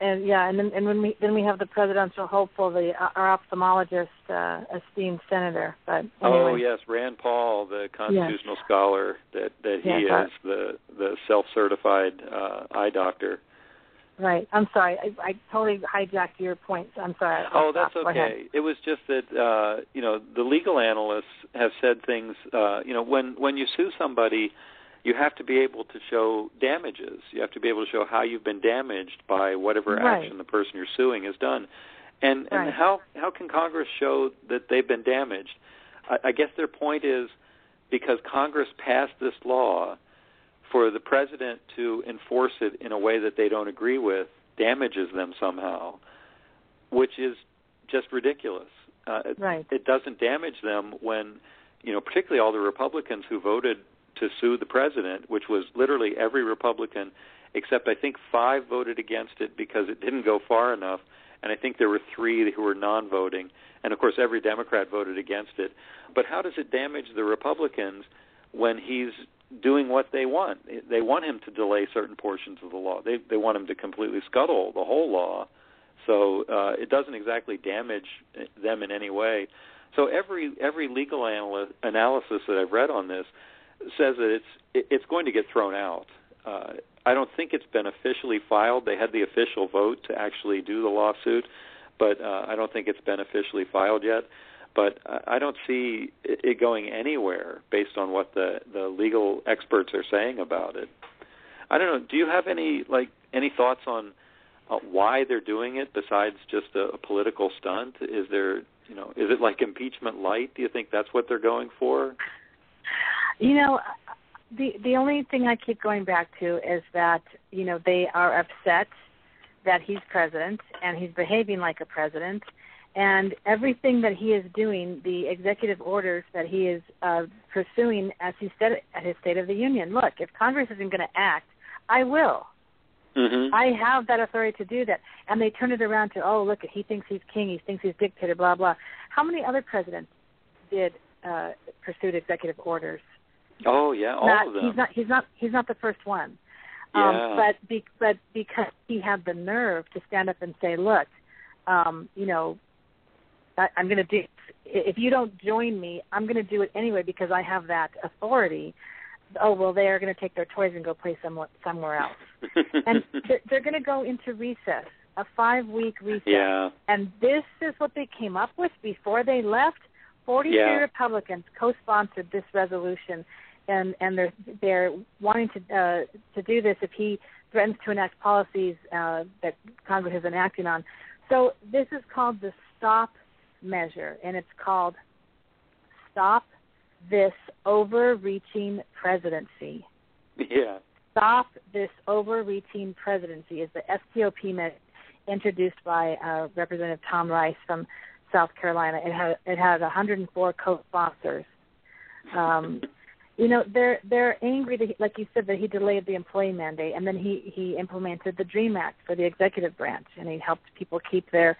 And, yeah, and then, and when we, then we have the presidential hopeful, the, our ophthalmologist, uh, esteemed senator. But anyway. Oh, yes, Rand Paul, the constitutional yes. scholar that, that he yeah, is, the, the self-certified uh, eye doctor. Right. I'm sorry. I, I totally hijacked your point. I'm sorry. I'll oh, stop. That's okay. It was just that, uh, you know, the legal analysts have said things, uh, you know, when, when you sue somebody, you have to be able to show damages. You have to be able to show how you've been damaged by whatever right. action the person you're suing has done. And, right. and how, how can Congress show that they've been damaged? I, I guess their point is because Congress passed this law, for the president to enforce it in a way that they don't agree with damages them somehow, which is just ridiculous. Uh, right. It, it doesn't damage them when, you know, particularly all the Republicans who voted to sue the president, which was literally every Republican, except I think five voted against it because it didn't go far enough, and I think there were three who were non-voting, and of course every Democrat voted against it. But how does it damage the Republicans when he's doing what they want? They want him to delay certain portions of the law. They they want him to completely scuttle the whole law, so uh, it doesn't exactly damage them in any way. So every every legal analy- analysis that I've read on this says that it's it's going to get thrown out. Uh, I don't think it's been officially filed. They had the official vote to actually do the lawsuit, but uh, I don't think it's been officially filed yet. But I don't see it going anywhere based on what the, the legal experts are saying about it. I don't know. Do you have any like any thoughts on uh, why they're doing it besides just a, a political stunt? Is there, you know, is it like impeachment light? Do you think that's what they're going for? You know, the the only thing I keep going back to is that, you know, they are upset that he's president and he's behaving like a president. And everything that he is doing, the executive orders that he is uh, pursuing, as he said at his State of the Union, look, if Congress isn't going to act, I will. Mm-hmm. I have that authority to do that. And they turn it around to, oh, look, he thinks he's king, he thinks he's dictator, blah, blah. How many other presidents did uh, pursue executive orders? Oh, yeah, all not, of them. He's not, he's not, he's not the first one. Yeah. Um, but, be, but because he had the nerve to stand up and say, look, um, you know, I'm going to do, if you don't join me, I'm going to do it anyway because I have that authority. Oh, well, they are going to take their toys and go play somewhere, somewhere else. And they're, they're going to go into recess, a five-week recess. Yeah. And this is what they came up with before they left. forty-three yeah. Republicans co-sponsored this resolution, and, and they're, they're wanting to uh, to do this if he threatens to enact policies uh, that Congress has been acting on. So this is called the STOP measure, and it's called Stop This Overreaching Presidency. Yeah. Stop This Overreaching Presidency is the S T O P measure introduced by uh, Representative Tom Rice from South Carolina. It had it had one hundred four co-sponsors. Um, you know, they're they're angry that, he, like you said, that he delayed the employee mandate, and then he he implemented the DREAM Act for the executive branch, and he helped people keep their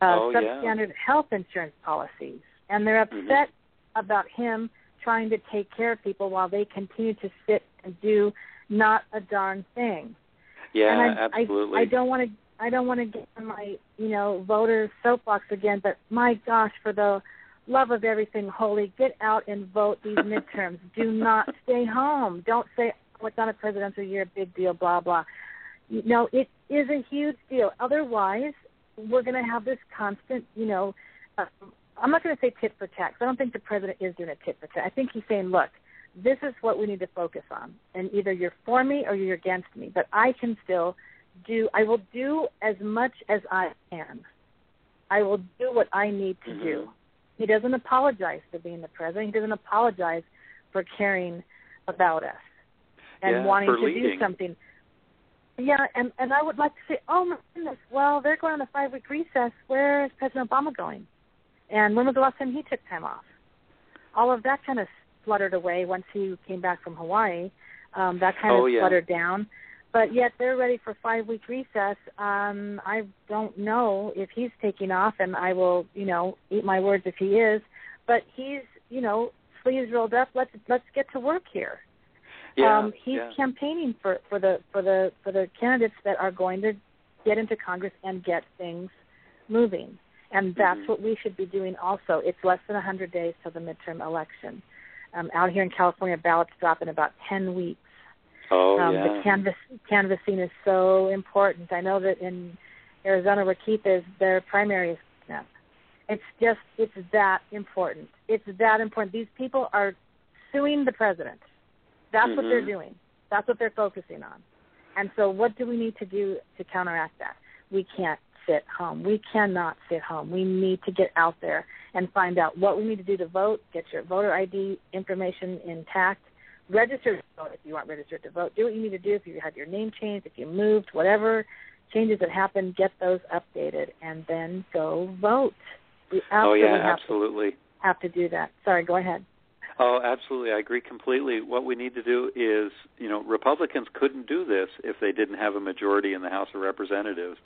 Uh, oh, substandard yeah. health insurance policies, and they're upset mm-hmm. about him trying to take care of people while they continue to sit and do not a darn thing. Yeah, and I, absolutely. I, I don't want to. I don't want to get on my, you know, voter soapbox again. But my gosh, for the love of everything holy, get out and vote these midterms. Do not stay home. Don't say, oh, it's not a presidential year, big deal, blah blah. You know, it is a huge deal. Otherwise, we're going to have this constant, you know, uh, I'm not going to say tit for tat, because I don't think the president is doing a tit for tat. I think he's saying, look, this is what we need to focus on, and either you're for me or you're against me, but I can still do, I will do as much as I can. I will do what I need to mm-hmm. do. He doesn't apologize for being the president. He doesn't apologize for caring about us and yeah, wanting to leading. do something. Yeah, and, and I would like to say, oh, my goodness, well, they're going on a five-week recess. Where is President Obama going? And when was the last time he took time off? All of that kind of fluttered away once he came back from Hawaii. Um, that kind oh, of yeah. fluttered down. But yet they're ready for five-week recess. Um, I don't know if he's taking off, and I will, you know, eat my words if he is. But he's, you know, sleeves rolled up. Let's let's get to work here. Yeah, um, he's yeah. campaigning for, for the for the for the candidates that are going to get into Congress and get things moving, and that's mm-hmm. what we should be doing. Also, it's less than one hundred days till the midterm election. Um, out here in California, ballots drop in about ten weeks. Oh, um, yeah. The canvas, canvassing is so important. I know that in Arizona where Keith is, their primary is yeah. It's just, it's that important. It's that important. These people are suing the president. That's mm-hmm. what they're doing. That's what they're focusing on. And so what do we need to do to counteract that? We can't sit home. We cannot sit home. We need to get out there and find out what we need to do to vote, get your voter I D information intact, register to vote if you aren't registered to vote, do what you need to do if you had your name changed, if you moved, whatever changes that happen, get those updated, and then go vote. We absolutely oh, yeah, have absolutely. To, have to do that. Sorry, go ahead. Oh, absolutely. I agree completely. What we need to do is, you know, Republicans couldn't do this if they didn't have a majority in the House of Representatives.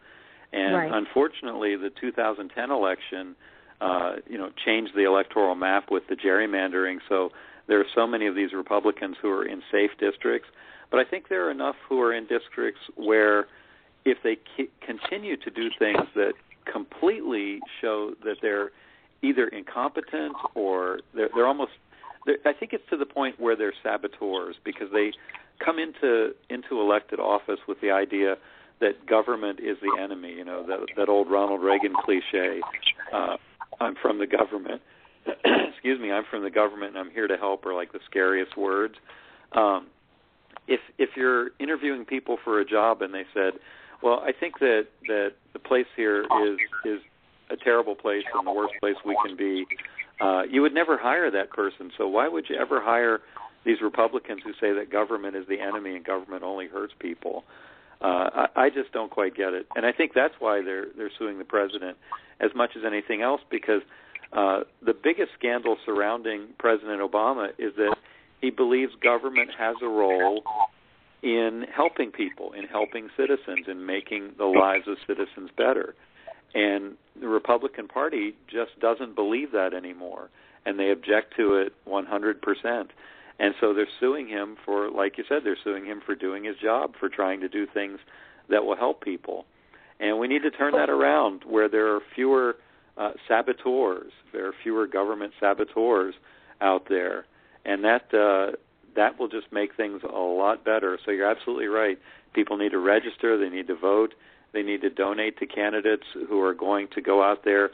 And right. unfortunately, the two thousand ten election, uh, you know, changed the electoral map with the gerrymandering. So there are so many of these Republicans who are in safe districts. But I think there are enough who are in districts where if they c- continue to do things that completely show that they're either incompetent or they're, they're almost I think it's to the point where they're saboteurs because they come into into elected office with the idea that government is the enemy, you know, that, that old Ronald Reagan cliche, uh, I'm from the government, excuse me, I'm from the government and I'm here to help are like the scariest words. Um, if if you're interviewing people for a job and they said, well, I think that, that the place here is is a terrible place and the worst place we can be, Uh, you would never hire that person, so why would you ever hire these Republicans who say that government is the enemy and government only hurts people? Uh, I, I just don't quite get it. And I think that's why they're they're suing the president as much as anything else, because uh, the biggest scandal surrounding President Obama is that he believes government has a role in helping people, in helping citizens, in making the lives of citizens better. And the Republican Party just doesn't believe that anymore, and they object to it one hundred percent. And so they're suing him for, like you said, they're suing him for doing his job, for trying to do things that will help people. And we need to turn that around where there are fewer uh, saboteurs, there are fewer government saboteurs out there, and that uh, that will just make things a lot better. So you're absolutely right. People need to register, they need to vote. They need to donate to candidates who are going to go out there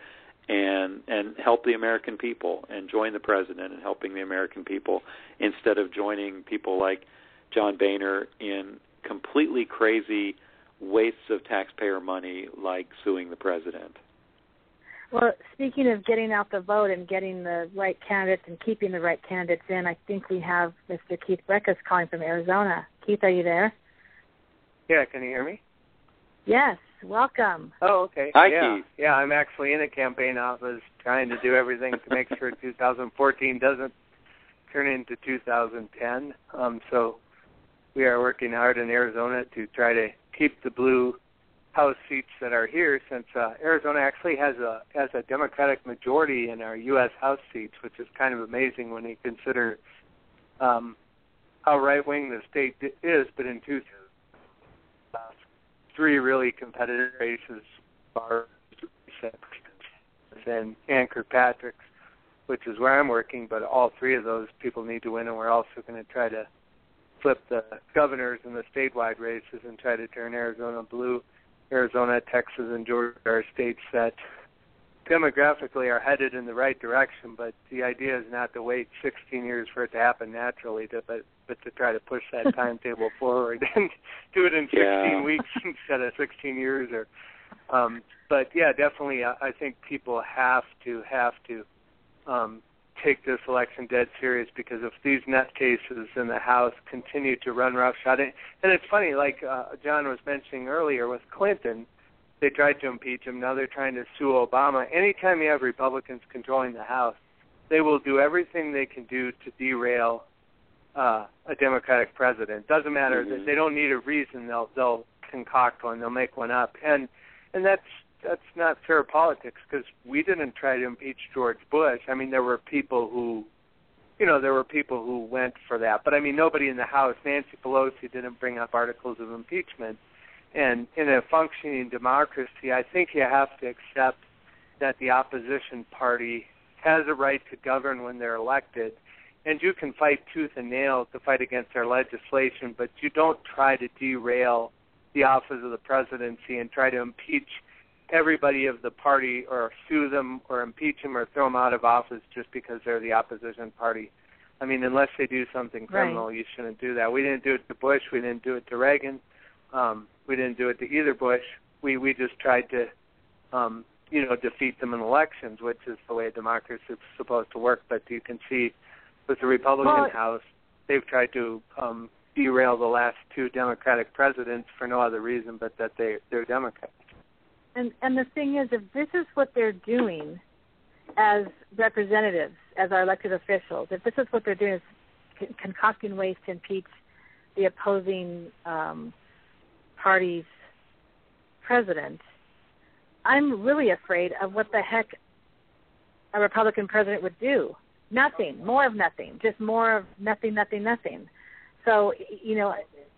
and and help the American people and join the president in helping the American people instead of joining people like John Boehner in completely crazy wastes of taxpayer money like suing the president. Well, speaking of getting out the vote and getting the right candidates and keeping the right candidates in, I think we have Mister Keith Breckus calling from Arizona. Keith, are you there? Yeah, can you hear me? Yes, welcome. Oh, okay. Hi, yeah. Keith. Yeah, I'm actually in a campaign office trying to do everything to make sure two thousand fourteen doesn't turn into two thousand ten. Um, so we are working hard in Arizona to try to keep the blue House seats that are here, since uh, Arizona actually has a has a Democratic majority in our U S House seats, which is kind of amazing when you consider um, how right-wing the state is, but in two thousand uh, three really competitive races are and Ann Kirkpatrick, which is where I'm working, but all three of those people need to win, and we're also going to try to flip the governors in the statewide races and try to turn Arizona blue. Arizona, Texas, and Georgia are states that demographically are headed in the right direction, but the idea is not to wait sixteen years for it to happen naturally, to, but but to try to push that timetable forward and do it in sixteen yeah. weeks instead of sixteen years. Or, um, but, yeah, definitely I, I think people have to, have to um, take this election dead serious, because if these nut cases in the House continue to run roughshod, and, and it's funny, like uh, John was mentioning earlier with Clinton, they tried to impeach him. Now they're trying to sue Obama. Anytime you have Republicans controlling the House, they will do everything they can do to derail Uh, a Democratic president. Doesn't matter mm-hmm. that they don't need a reason. They'll they'll concoct one. They'll make one up. And and that's that's not fair politics, because we didn't try to impeach George Bush. I mean, there were people who, you know, there were people who went for that. But I mean, nobody in the House. Nancy Pelosi didn't bring up articles of impeachment. And in a functioning democracy, I think you have to accept that the opposition party has a right to govern when they're elected. and you can fight tooth and nail to fight against their legislation, but you don't try to derail the office of the presidency and try to impeach everybody of the party or sue them or impeach them or throw them out of office just because they're the opposition party. I mean, unless they do something criminal, right. You shouldn't do that. We didn't do it to Bush. We didn't do it to Reagan. Um, we didn't do it to either Bush. We we just tried to, um, you know, defeat them in elections, which is the way democracy is supposed to work. But you can see with the Republican well, House, they've tried to um, derail the last two Democratic presidents for no other reason but that they, they're Democrats. And, and the thing is, if this is what they're doing as representatives, as our elected officials, if this is what they're doing is concocting ways to impeach the opposing um, party's president, I'm really afraid of what the heck a Republican president would do. Nothing, more of nothing, just more of nothing, nothing, nothing. So, you know,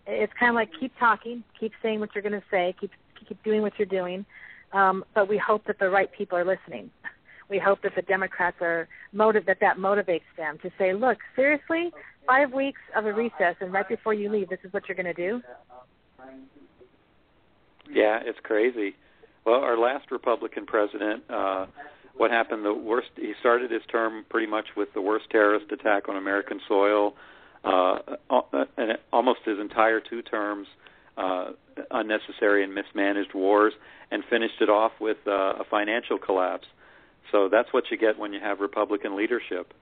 it's kind of like keep talking, keep saying what you're going to say, keep keep doing what you're doing, um, but we hope that the right people are listening. We hope that the Democrats are motive that that motivates them to say, look, seriously, five weeks of a recess, and right before you leave, this is what you're going to do? Yeah, it's crazy. Well, our last Republican president, uh, what happened, the worst, he started his term pretty much with the worst terrorist attack on American soil, uh, and almost his entire two terms, Uh, unnecessary and mismanaged wars, and finished it off with uh, a financial collapse. So that's what you get when you have Republican leadership.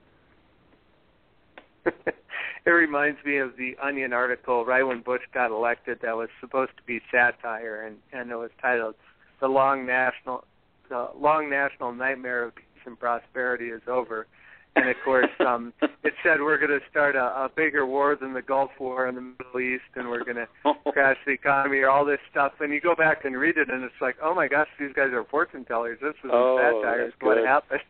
It reminds me of the Onion article right when Bush got elected that was supposed to be satire, and, and it was titled "The Long National the Long National Nightmare of Peace and Prosperity Is Over." And, of course, um, it said we're going to start a, a bigger war than the Gulf War in the Middle East, and we're going to crash the economy or all this stuff. And you go back and read it, and it's like, oh, my gosh, these guys are fortune tellers. This is oh, satire. That's what good. happened.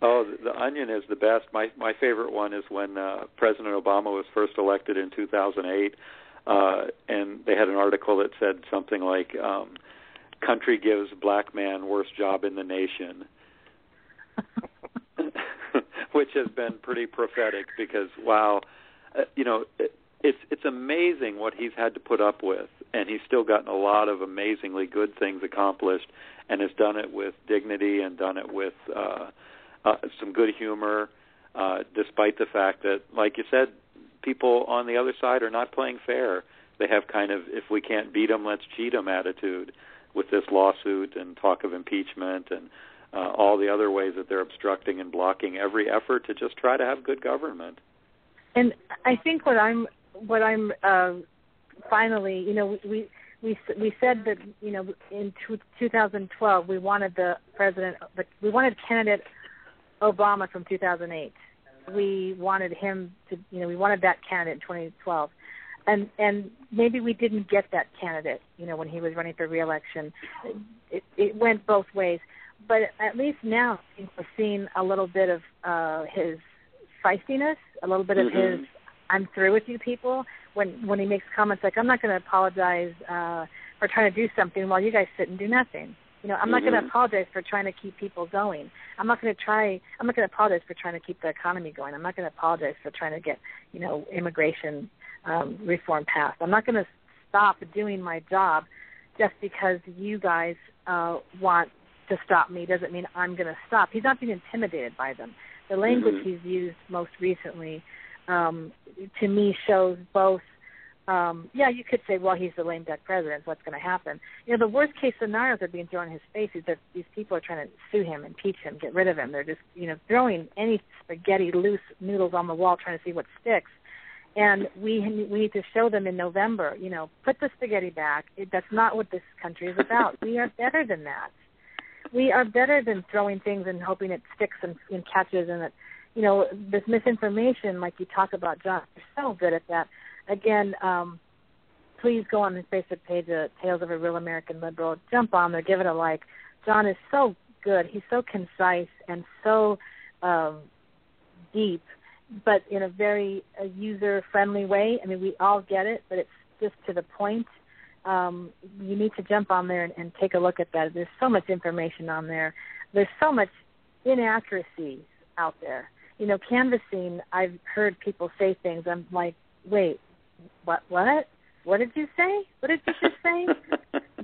Oh, the, the Onion is the best. My my favorite one is when uh, President Obama was first elected in two thousand eight, uh, and they had an article that said something like, um, country gives black man worst job in the nation. Which has been pretty prophetic because, wow, uh, you know, it, it's it's amazing what he's had to put up with, and he's still gotten a lot of amazingly good things accomplished and has done it with dignity and done it with uh, uh, some good humor, uh, despite the fact that, like you said, people on the other side are not playing fair. They have kind of, if we can't beat them, let's cheat them attitude with this lawsuit and talk of impeachment and Uh, all the other ways that they're obstructing and blocking every effort to just try to have good government. And I think what I'm, what I'm uh, finally, you know, we we we said that, you know, in two thousand twelve we wanted the president, we wanted candidate Obama from two thousand eight. We wanted him to, you know, we wanted that candidate in twenty twelve. And and maybe we didn't get that candidate, you know, when he was running for re-election. It, it went both ways. But at least now we're seeing a little bit of uh, his feistiness, a little bit of mm-hmm. his "I'm through with you people." When when he makes comments like, "I'm not going to apologize uh, for trying to do something while you guys sit and do nothing," you know, "I'm mm-hmm. not going to apologize for trying to keep people going. I'm not going to try. I'm not going to apologize for trying to keep the economy going. I'm not going to apologize for trying to get, you know, immigration um, reform passed. I'm not going to stop doing my job just because you guys uh, want." To stop me doesn't mean I'm going to stop. He's not being intimidated by them. The language mm-hmm. he's used most recently, um, to me, shows both, um, yeah, you could say, well, he's the lame duck president. What's going to happen? You know, the worst case scenarios are being thrown in his face. Is that these people are trying to sue him, impeach him, get rid of him. They're just, you know, throwing any spaghetti, loose noodles on the wall, trying to see what sticks. And we we need to show them in November, you know, put the spaghetti back. It, that's not what this country is about. We are better than that. We are better than throwing things and hoping it sticks and, and catches, and that, you know, this misinformation, like you talk about, John, you're so good at that. Again, um, please go on his Facebook page, uh, Tales of a Real American Liberal. Jump on there, give it a like. John is so good. He's so concise and so um, deep, but in a very uh, user-friendly way. I mean, we all get it, but it's just to the point. Um, you need to jump on there and, and take a look at that. There's so much information on there. There's so much inaccuracy out there. you know, canvassing, I've heard people say things. I'm like, wait, what? What? What did you say? What did you just say?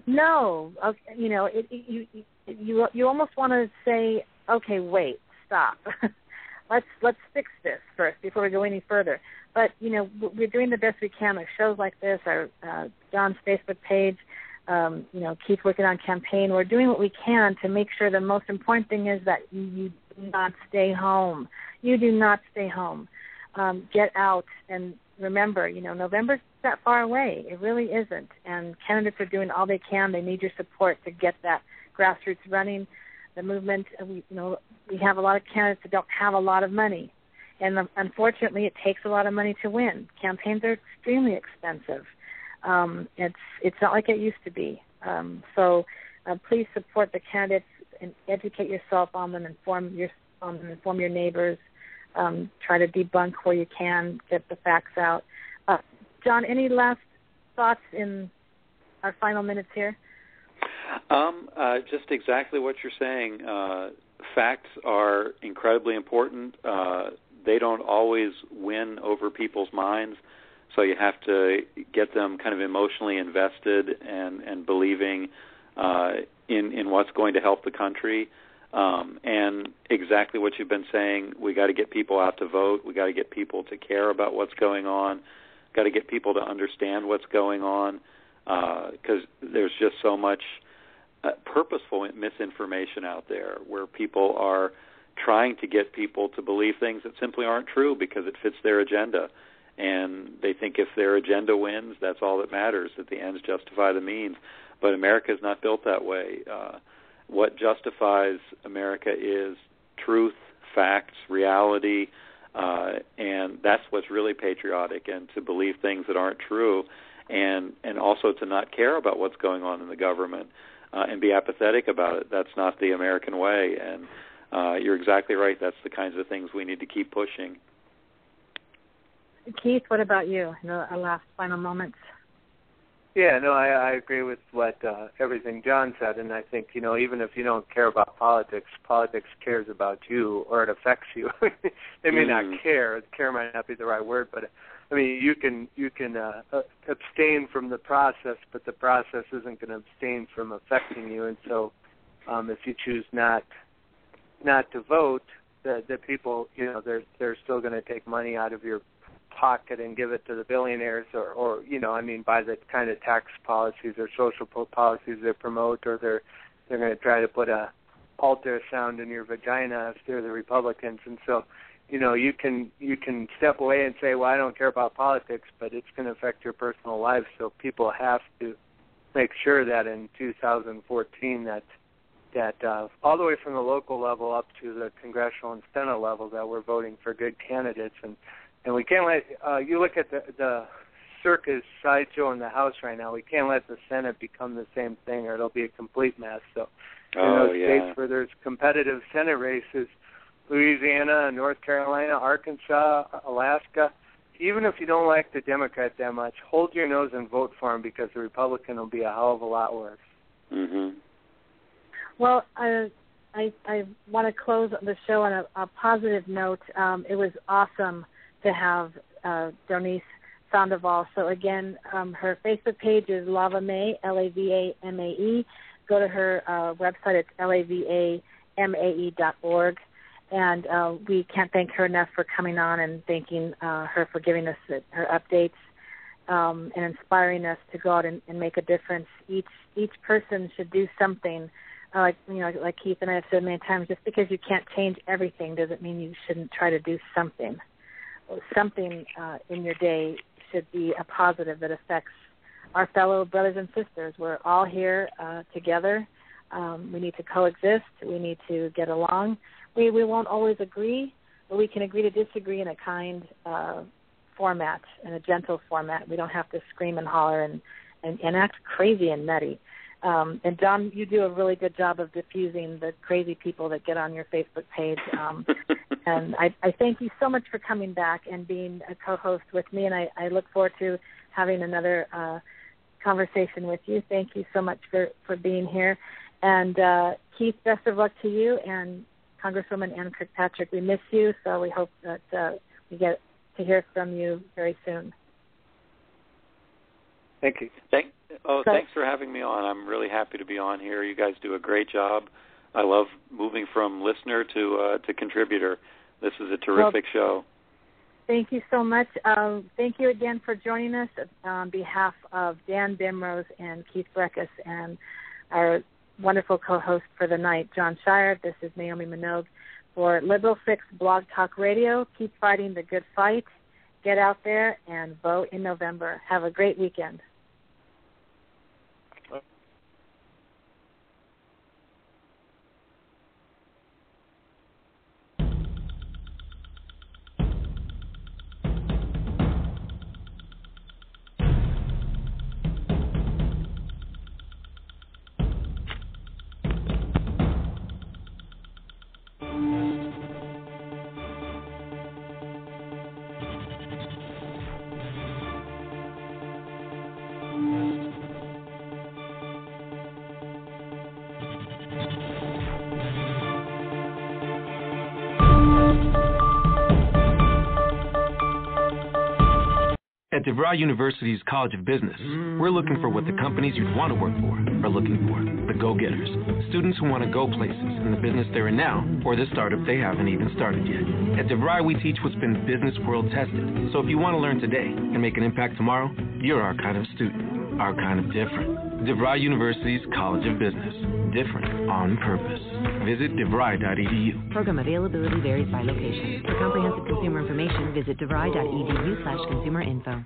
No, okay, you know, it, it, you you you almost want to say, okay, wait, stop. let's let's fix this first before we go any further. But you know, we're doing the best we can with shows like this. Our uh, John's Facebook page, um, you know, Keith working on campaign. We're doing what we can to make sure the most important thing is that you do not stay home. You do not stay home. Um, get out and remember, you know, November's that far away. It really isn't. And candidates are doing all they can. They need your support to get that grassroots running. The movement, we, you know, we have a lot of candidates that don't have a lot of money. And the, unfortunately, it takes a lot of money to win. Campaigns are extremely expensive. Um, it's it's not like it used to be. Um, so uh, please support the candidates and educate yourself on them, inform your, on them, inform your neighbors. Um, try to debunk where you can, get the facts out. Uh, John, any last thoughts in our final minutes here? Um, uh, just exactly what you're saying. Uh, facts are incredibly important. Uh, they don't always win over people's minds, so you have to get them kind of emotionally invested and, and believing uh, in, in what's going to help the country. Um, and exactly what you've been saying, we got to get people out to vote. We got to get people to care about what's going on. Got to get people to understand what's going on, because uh, there's just so much uh, purposeful misinformation out there where people are trying to get people to believe things that simply aren't true because it fits their agenda. And they think if their agenda wins, that's all that matters, that the ends justify the means. But America is not built that way. Uh, What justifies America is truth, facts, reality, uh, and that's what's really patriotic, and to believe things that aren't true, and, and also to not care about what's going on in the government uh, and be apathetic about it. That's not the American way, and uh, you're exactly right. That's the kinds of things we need to keep pushing. Keith, what about you in our last final moments? Yeah, no, I, I agree with what uh, everything John said, and I think, you know, even if you don't care about politics, politics cares about you, or it affects you. They may mm. not care. Care might not be the right word, but I mean, you can you can uh, abstain from the process, but the process isn't going to abstain from affecting you. And so, um, if you choose not not to vote, the the people, you know, they're they're still going to take money out of your pocket and give it to the billionaires, or, or you know, I mean, by the kind of tax policies or social po- policies they promote, or they're they're going to try to put a ultrasound in your vagina if they're the Republicans. And so, you know, you can you can step away and say, well, I don't care about politics, but it's going to affect your personal life. So people have to make sure that in two thousand fourteen that that uh, all the way from the local level up to the congressional and Senate level that we're voting for good candidates. And And we can't let, uh, you look at the, the circus sideshow in the House right now, we can't let the Senate become the same thing or it'll be a complete mess. So in oh, those yeah. states where there's competitive Senate races, Louisiana, North Carolina, Arkansas, Alaska, even if you don't like the Democrat that much, hold your nose and vote for him because the Republican will be a hell of a lot worse. Mm-hmm. Well, I... I, I want to close the show on a, a positive note. Um, it was awesome to have uh, Doniece Sandoval. So, again, um, her Facebook page is Lava Mae, L A V A M A E. Go to her uh, website. It's L A V A M A E dot org. And uh, we can't thank her enough for coming on and thanking uh, her for giving us her updates um, and inspiring us to go out and, and make a difference. Each each person should do something. Uh, like, you know, like Keith and I have said many times, just because you can't change everything doesn't mean you shouldn't try to do something. Something uh, in your day should be a positive that affects our fellow brothers and sisters. We're all here uh, together. Um, we need to coexist. We need to get along. We we won't always agree, but we can agree to disagree in a kind uh, format, in a gentle format. We don't have to scream and holler and, and, and act crazy and nutty. Um, and, John, you do a really good job of diffusing the crazy people that get on your Facebook page. Um, and I, I thank you so much for coming back and being a co-host with me, and I, I look forward to having another uh, conversation with you. Thank you so much for, for being here. And, uh, Keith, best of luck to you, and Congresswoman Ann Kirkpatrick, we miss you, so we hope that uh, we get to hear from you very soon. Thank you. Thank, oh, so, thanks for having me on. I'm really happy to be on here. You guys do a great job. I love moving from listener to uh, to contributor. This is a terrific well, show. Thank you so much. Uh, thank you again for joining us on behalf of Dan Bimrose and Keith Breckus and our wonderful co-host for the night, John Sheirer. This is Naomi Minogue for Liberal Fix Blog Talk Radio. Keep fighting the good fight. Get out there and vote in November. Have a great weekend. At DeVry University's College of Business, we're looking for what the companies you'd want to work for are looking for, the go-getters, students who want to go places in the business they're in now or the startup they haven't even started yet. At DeVry, we teach what's been business world tested, so if you want to learn today and make an impact tomorrow, you're our kind of student, our kind of different. DeVry University's College of Business, different on purpose. Visit devry dot e d u. Program availability varies by location. For comprehensive consumer information, visit devry dot e d u slash consumer info.